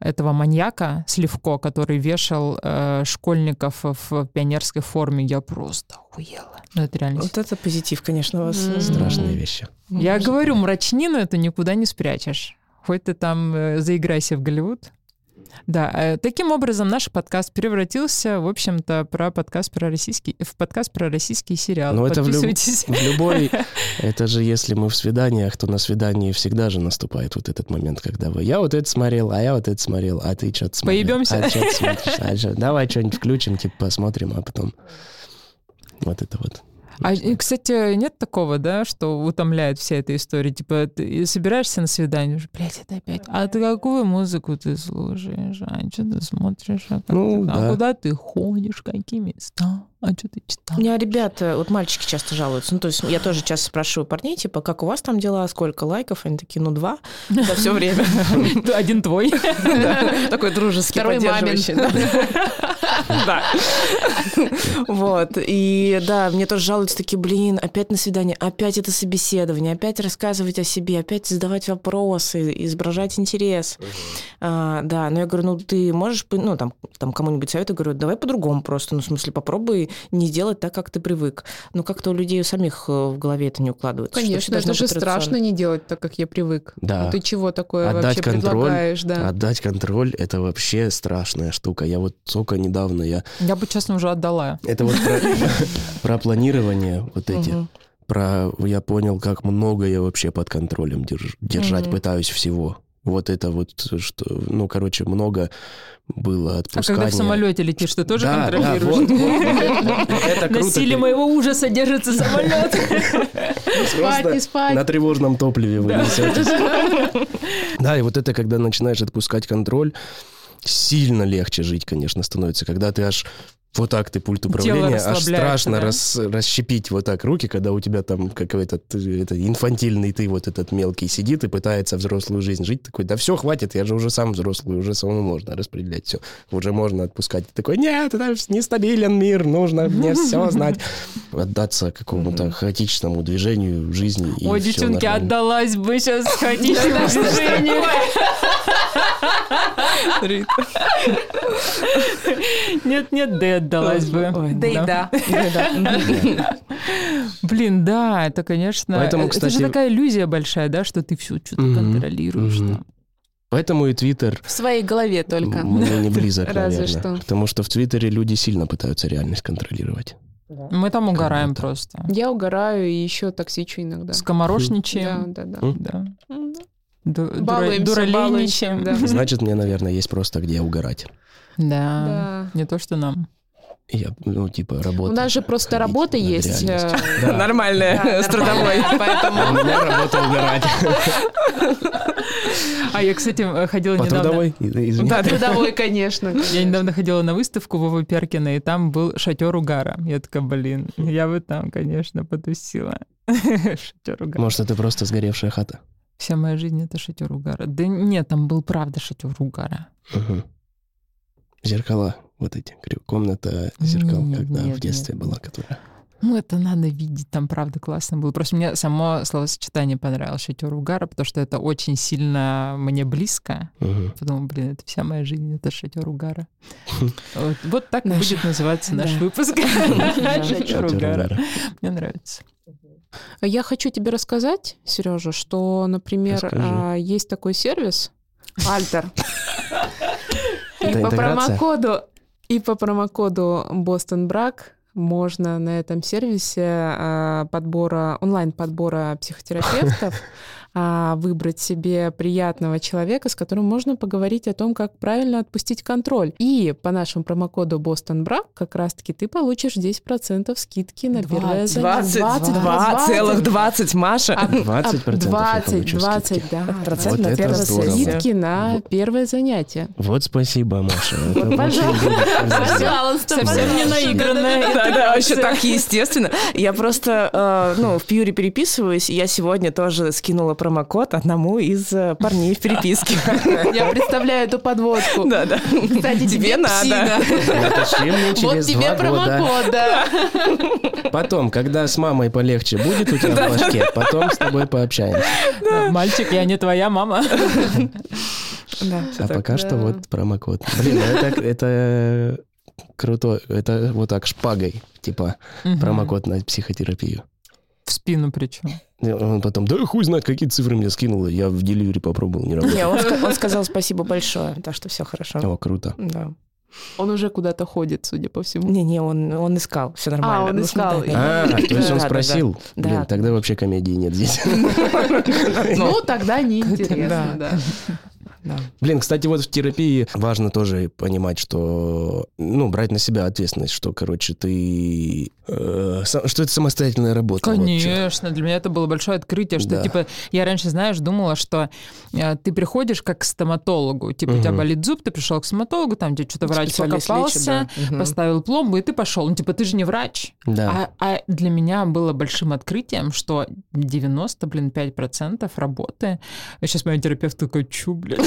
этого маньяка Сливко, который вешал э, школьников в пионерской форме. Я просто охуела. Ну, это реально. Вот это позитив, конечно, у вас. Mm-hmm. Страшные вещи. Mm-hmm. Я Может, говорю, мрачнину эту никуда не спрячешь. Хоть ты там э, заиграйся в Голливуд. Да, таким образом наш подкаст превратился, в общем-то, про подкаст про российский, в подкаст про российские сериалы. Но подписывайтесь. Это в, люб, в любой, это же если мы в свиданиях, то на свидании всегда же наступает вот этот момент, когда вы, я вот это смотрел, а я вот это смотрел, а ты что-то смотрел. Поебемся. А что-то смотришь, а что, давай что-нибудь включим, типа посмотрим, а потом вот это вот. А, кстати, нет такого, да, что утомляет вся эта история? Типа, ты собираешься на свидание, уже, блядь, это опять. А ты какую музыку ты слушаешь? А что ты смотришь? А, ну, ты, да. А куда ты ходишь? Какие места? А что ты читал? У меня ребята, вот мальчики часто жалуются. Ну, то есть я тоже часто спрашиваю парней, типа, как у вас там дела, сколько лайков? Они такие, ну, два за все время. Один твой. Такой дружеский, поддерживающий. Да. Вот. И да, мне тоже жалуются такие, блин, опять на свидание, опять это собеседование, опять рассказывать о себе, опять задавать вопросы, изображать интерес. Да, но я говорю, ну, ты можешь, ну, там, кому-нибудь советую, говорю, давай по-другому просто, ну, в смысле, попробуй не делать так, как ты привык. Но как-то у людей у самих в голове это не укладывается. Конечно, это же страшно не делать так, как я привык. Да. Ну, ты чего такое вообще предлагаешь? Да. Отдать контроль – это вообще страшная штука. Я вот только недавно... Я, я бы, честно, уже отдала. Это вот про планирование вот эти. Про я понял, как много я вообще под контролем держать пытаюсь всего. Вот это вот, что, ну, короче, много было отпускания. А когда в самолете летишь, ты тоже да, контролируешь? Да, вот. На силе моего ужаса держится самолет. Спать, не спать. На тревожном топливе вы несетесь. Да, и вот это, когда начинаешь отпускать контроль, сильно легче жить, конечно, становится. Когда ты аж... Вот так ты пульт управления, аж страшно да? рас, расщепить вот так руки, когда у тебя там какой-то это, инфантильный ты вот этот мелкий сидит и пытается взрослую жизнь жить. Такой, да все, хватит, я же уже сам взрослый, уже самому можно распределять все, уже можно отпускать. Ты такой, нет, это нестабилен мир, нужно мне все знать. Отдаться какому-то хаотичному движению жизни. Ой, девчонки, отдалась бы сейчас хаотичному движению. Нет, нет, да и отдалась бы. Ой, да, да и да. Блин, да, это, конечно... Поэтому, кстати... Это же такая иллюзия большая, да, что ты все что-то mm-hmm. контролируешь. Mm-hmm. Там. Поэтому и Твиттер... В своей голове только. Мне не близок, наверное. Что. Потому что в Твиттере люди сильно пытаются реальность контролировать. Да. Мы там угораем Как-то. просто. Я угораю и еще токсичу иногда. Скоморошничаем. Mm-hmm. Да, да, да. Mm-hmm. да. Ду- балуемся, балуемся, да. Значит, мне, наверное, есть просто где угорать. Да, да. Не то, что нам. Я, ну, типа, работа. У нас же просто работа есть. Нормальная, с трудовой. У меня работа угорать. А я, кстати, ходила недавно... По трудовой? Извините. Да, трудовой, конечно. Я недавно ходила на выставку Вовы Перкина, и там был «Шатёр угара». Я такая, блин, я бы там, конечно, потусила. «Шатёр угара». Может, это просто сгоревшая хата? Вся моя жизнь — это шатер угара. Да нет, там был правда шатер угара. Угу. Зеркала вот эти. Комната зеркал, нет, когда нет, в детстве нет. была, которая... Ну, это надо видеть. Там правда классно было. Просто мне само словосочетание понравилось — шатер угара, потому что это очень сильно мне близко. Угу. Подумала, блин, это вся моя жизнь — это шатер угара. Вот так будет называться наш выпуск. Шатер угара. Мне нравится. Я хочу тебе рассказать, Сережа, что, например, Расскажи. есть такой сервис Альтер. И по промокоду, и по промокоду Бостон брак можно на этом сервисе подбора, онлайн-подбора психотерапевтов выбрать себе приятного человека, с которым можно поговорить о том, как правильно отпустить контроль. И по нашему промокоду Бостон брак как раз-таки ты получишь десять процентов скидки на первое занятие. двадцать, двадцать, двадцать, двадцать, Маша. двадцать, двадцать, двадцать, двадцать, на первое скидки на первое занятие. Вот спасибо, Маша. Пожалуйста. Совсем не наигранная. Да-да, вообще так естественно. Я просто, ну, в Пьюри переписываюсь, и я сегодня тоже скинула промокод одному из парней в переписке. Я представляю эту подводку. Да, да. Кстати, тебе надо. Вот тебе промокод, да. Потом, когда с мамой полегче будет у тебя в башке, потом с тобой пообщаемся. Мальчик, я не твоя мама. А пока что вот промокод. Блин, это круто. Это вот так шпагой, типа промокод на психотерапию. В спину причем. Он потом, да хуй знает, какие цифры мне скинуло. Я в деливере попробовал, не работает. Он, он сказал спасибо большое, так что все хорошо. О, круто. Да. Он уже куда-то ходит, судя по всему. Не-не, он, он искал, все нормально. А, он искал. А, то есть он спросил. Блин, тогда вообще комедии нет здесь. Ну, тогда неинтересно, да. Да. Блин, кстати, вот в терапии важно тоже понимать, что, ну, брать на себя ответственность, что, короче, ты... Э, сам, что это самостоятельная работа. Конечно, вот для меня это было большое открытие, что, да. типа, я раньше, знаешь, думала, что э, ты приходишь как к стоматологу, типа, угу. у тебя болит зуб, ты пришел к стоматологу, там тебе что-то врач покопался, лечит, да. поставил пломбу, и ты пошел. Ну, типа, ты же не врач. Да. А, а для меня было большим открытием, что девяносто, блин, пять процентов работы... Сейчас моя терапевт такой, чу, блин.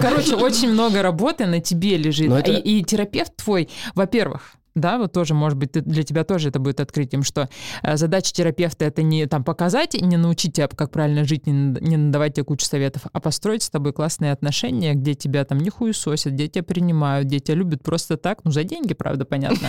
Короче, очень много работы на тебе лежит. Это... И, и терапевт твой, во-первых, да, вот тоже, может быть, для тебя тоже это будет открытием, что задача терапевта — это не там показать и не научить тебя, как правильно жить, не надавать тебе кучу советов, а построить с тобой классные отношения, где тебя там не хуесосят, где тебя принимают, где тебя любят просто так, ну, за деньги, правда, понятно.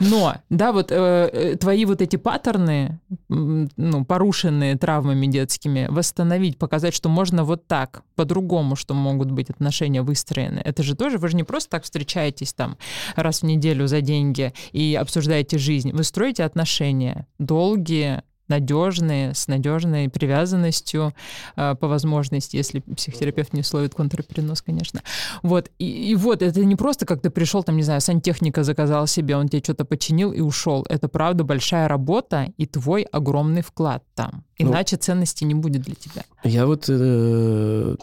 Но, да, вот э, твои вот эти паттерны, ну, порушенные травмами детскими, восстановить, показать, что можно вот так, по-другому, что могут быть отношения выстроены. Это же тоже, вы же не просто так встречаетесь там раз в неделю за деньги, и обсуждаете жизнь, вы строите отношения долгие, надежные, с надежной привязанностью э, по возможности, если психотерапевт не словит контрперенос, конечно. Вот. И, и вот, это не просто как ты пришел, там, не знаю, сантехника заказал себе, он тебе что-то починил и ушел. Это, правда, большая работа и твой огромный вклад там. Иначе ну, ценности не будет для тебя. Я вот... Э...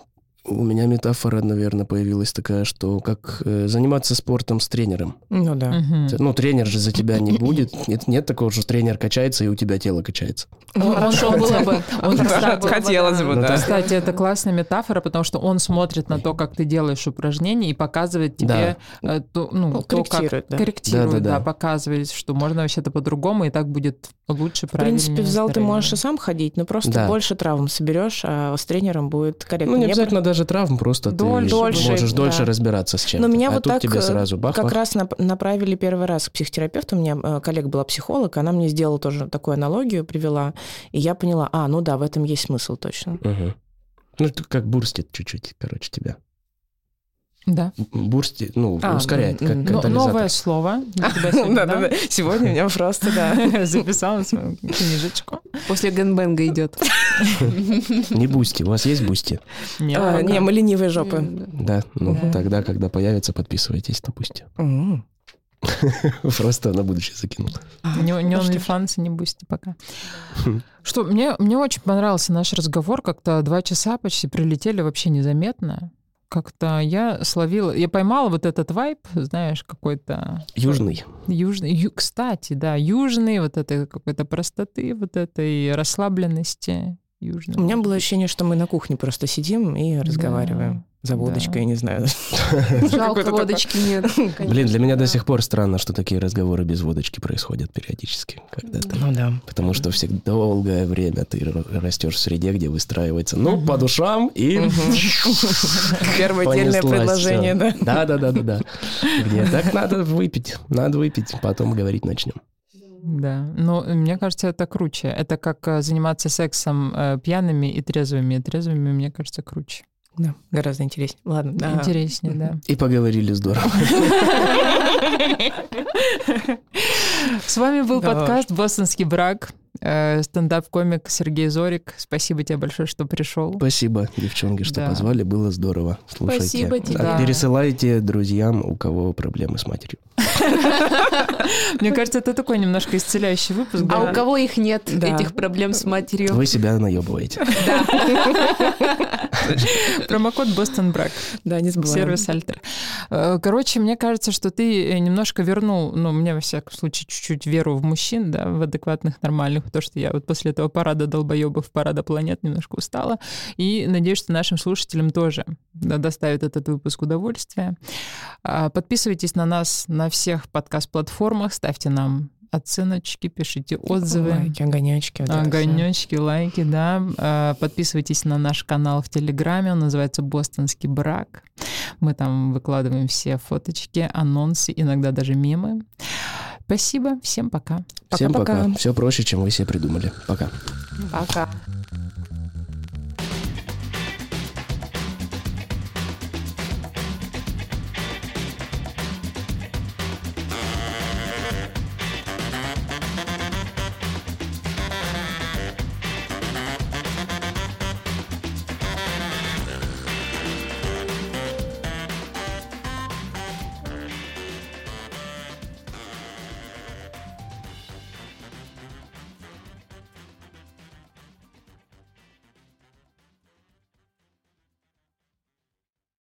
У меня метафора, наверное, появилась такая, что как э, заниматься спортом с тренером. Ну да. Угу. Ну, тренер же за тебя не будет. Нет, нет такого, что тренер качается, и у тебя тело качается. Ну, хорошо было бы. Он хотелось бы, да. Кстати, это классная метафора, потому что он смотрит на то, как ты делаешь упражнения, и показывает тебе то, как... Корректирует, да. Показывает, что можно вообще-то по-другому, и так будет лучше, правильнее. В принципе, в зал ты можешь и сам ходить, но просто больше травм соберешь, а с тренером будет корректно. Ну, не обязательно даже травм, просто Доль, ты дольше, можешь дольше да. разбираться с чем-то. Но меня а вот тут так тебе сразу бах, как бах. Раз направили первый раз к психотерапевту. У меня коллега была психолог, она мне сделала тоже такую аналогию, привела, и я поняла, а, ну да, в этом есть смысл точно. Угу. Ну, это как бурстит чуть-чуть, короче, тебя. Да. Бурстит, ну, а, ускоряет, да, как но, катализатор. Новое слово. Сегодня у меня просто, да, записала свою книжечку. После гэнбэнга идет. Не бусти. У вас есть бусти? Нет. Не, мы ленивые жопы. Да, ну тогда, когда появится, подписывайтесь на бусти. Просто на будущее закинул. Не OnlyFans, не бусти пока. Что, мне очень понравился наш разговор. Как-то два часа почти прилетели вообще незаметно. Как-то я словила, я поймала вот этот вайб, знаешь, какой-то... Южный. Южный, ю, кстати, да, южный, вот этой какой-то простоты, вот этой расслабленности южной. У меня было ощущение, что мы на кухне просто сидим и разговариваем. Да. За водочкой, да. Я не знаю. Жалко, водочки нет. Блин, для меня до сих пор странно, что такие разговоры без водочки происходят периодически. Когда-то. Ну да. Потому что всегда долгое время ты растешь в среде, где выстраивается, ну, по душам и... Первое отдельное предложение, да? Да-да-да-да. Где так надо выпить, надо выпить, потом говорить начнем. Да, но мне кажется, это круче. Это как заниматься сексом пьяными и трезвыми. Трезвыми, мне кажется, круче. Да, гораздо интереснее. Ладно, да. Интереснее, да. И поговорили здорово. С вами был подкаст «Бостонский брак». Стендап-комик Сергей Зорик. Спасибо тебе большое, что пришел. Спасибо, девчонки, что да. позвали. Было здорово. Слушайте. Спасибо тебе. Да. Пересылайте друзьям, у кого проблемы с матерью. Мне кажется, это такой немножко исцеляющий выпуск. А у кого их нет, этих проблем с матерью? Вы себя наебываете. Промокод «Бостон брак». Да, не забываем. Сервис «Альтер». Короче, мне кажется, что ты немножко вернул, ну, мне, во всяком случае, чуть-чуть веру в мужчин, да, в адекватных, нормальных, потому что я вот после этого парада долбоебов, парада планет немножко устала, и надеюсь, что нашим слушателям тоже доставит этот выпуск удовольствия. Подписывайтесь на нас на всех подкаст-платформах, ставьте нам оценочки, пишите отзывы. Лайки, огонечки. Вот огонечки, лайки, да. Подписывайтесь на наш канал в Телеграме, он называется «Бостонский брак». Мы там выкладываем все фоточки, анонсы, иногда даже мемы. Спасибо, всем пока. Всем пока. пока. Все проще, чем вы себе придумали. Пока. Пока.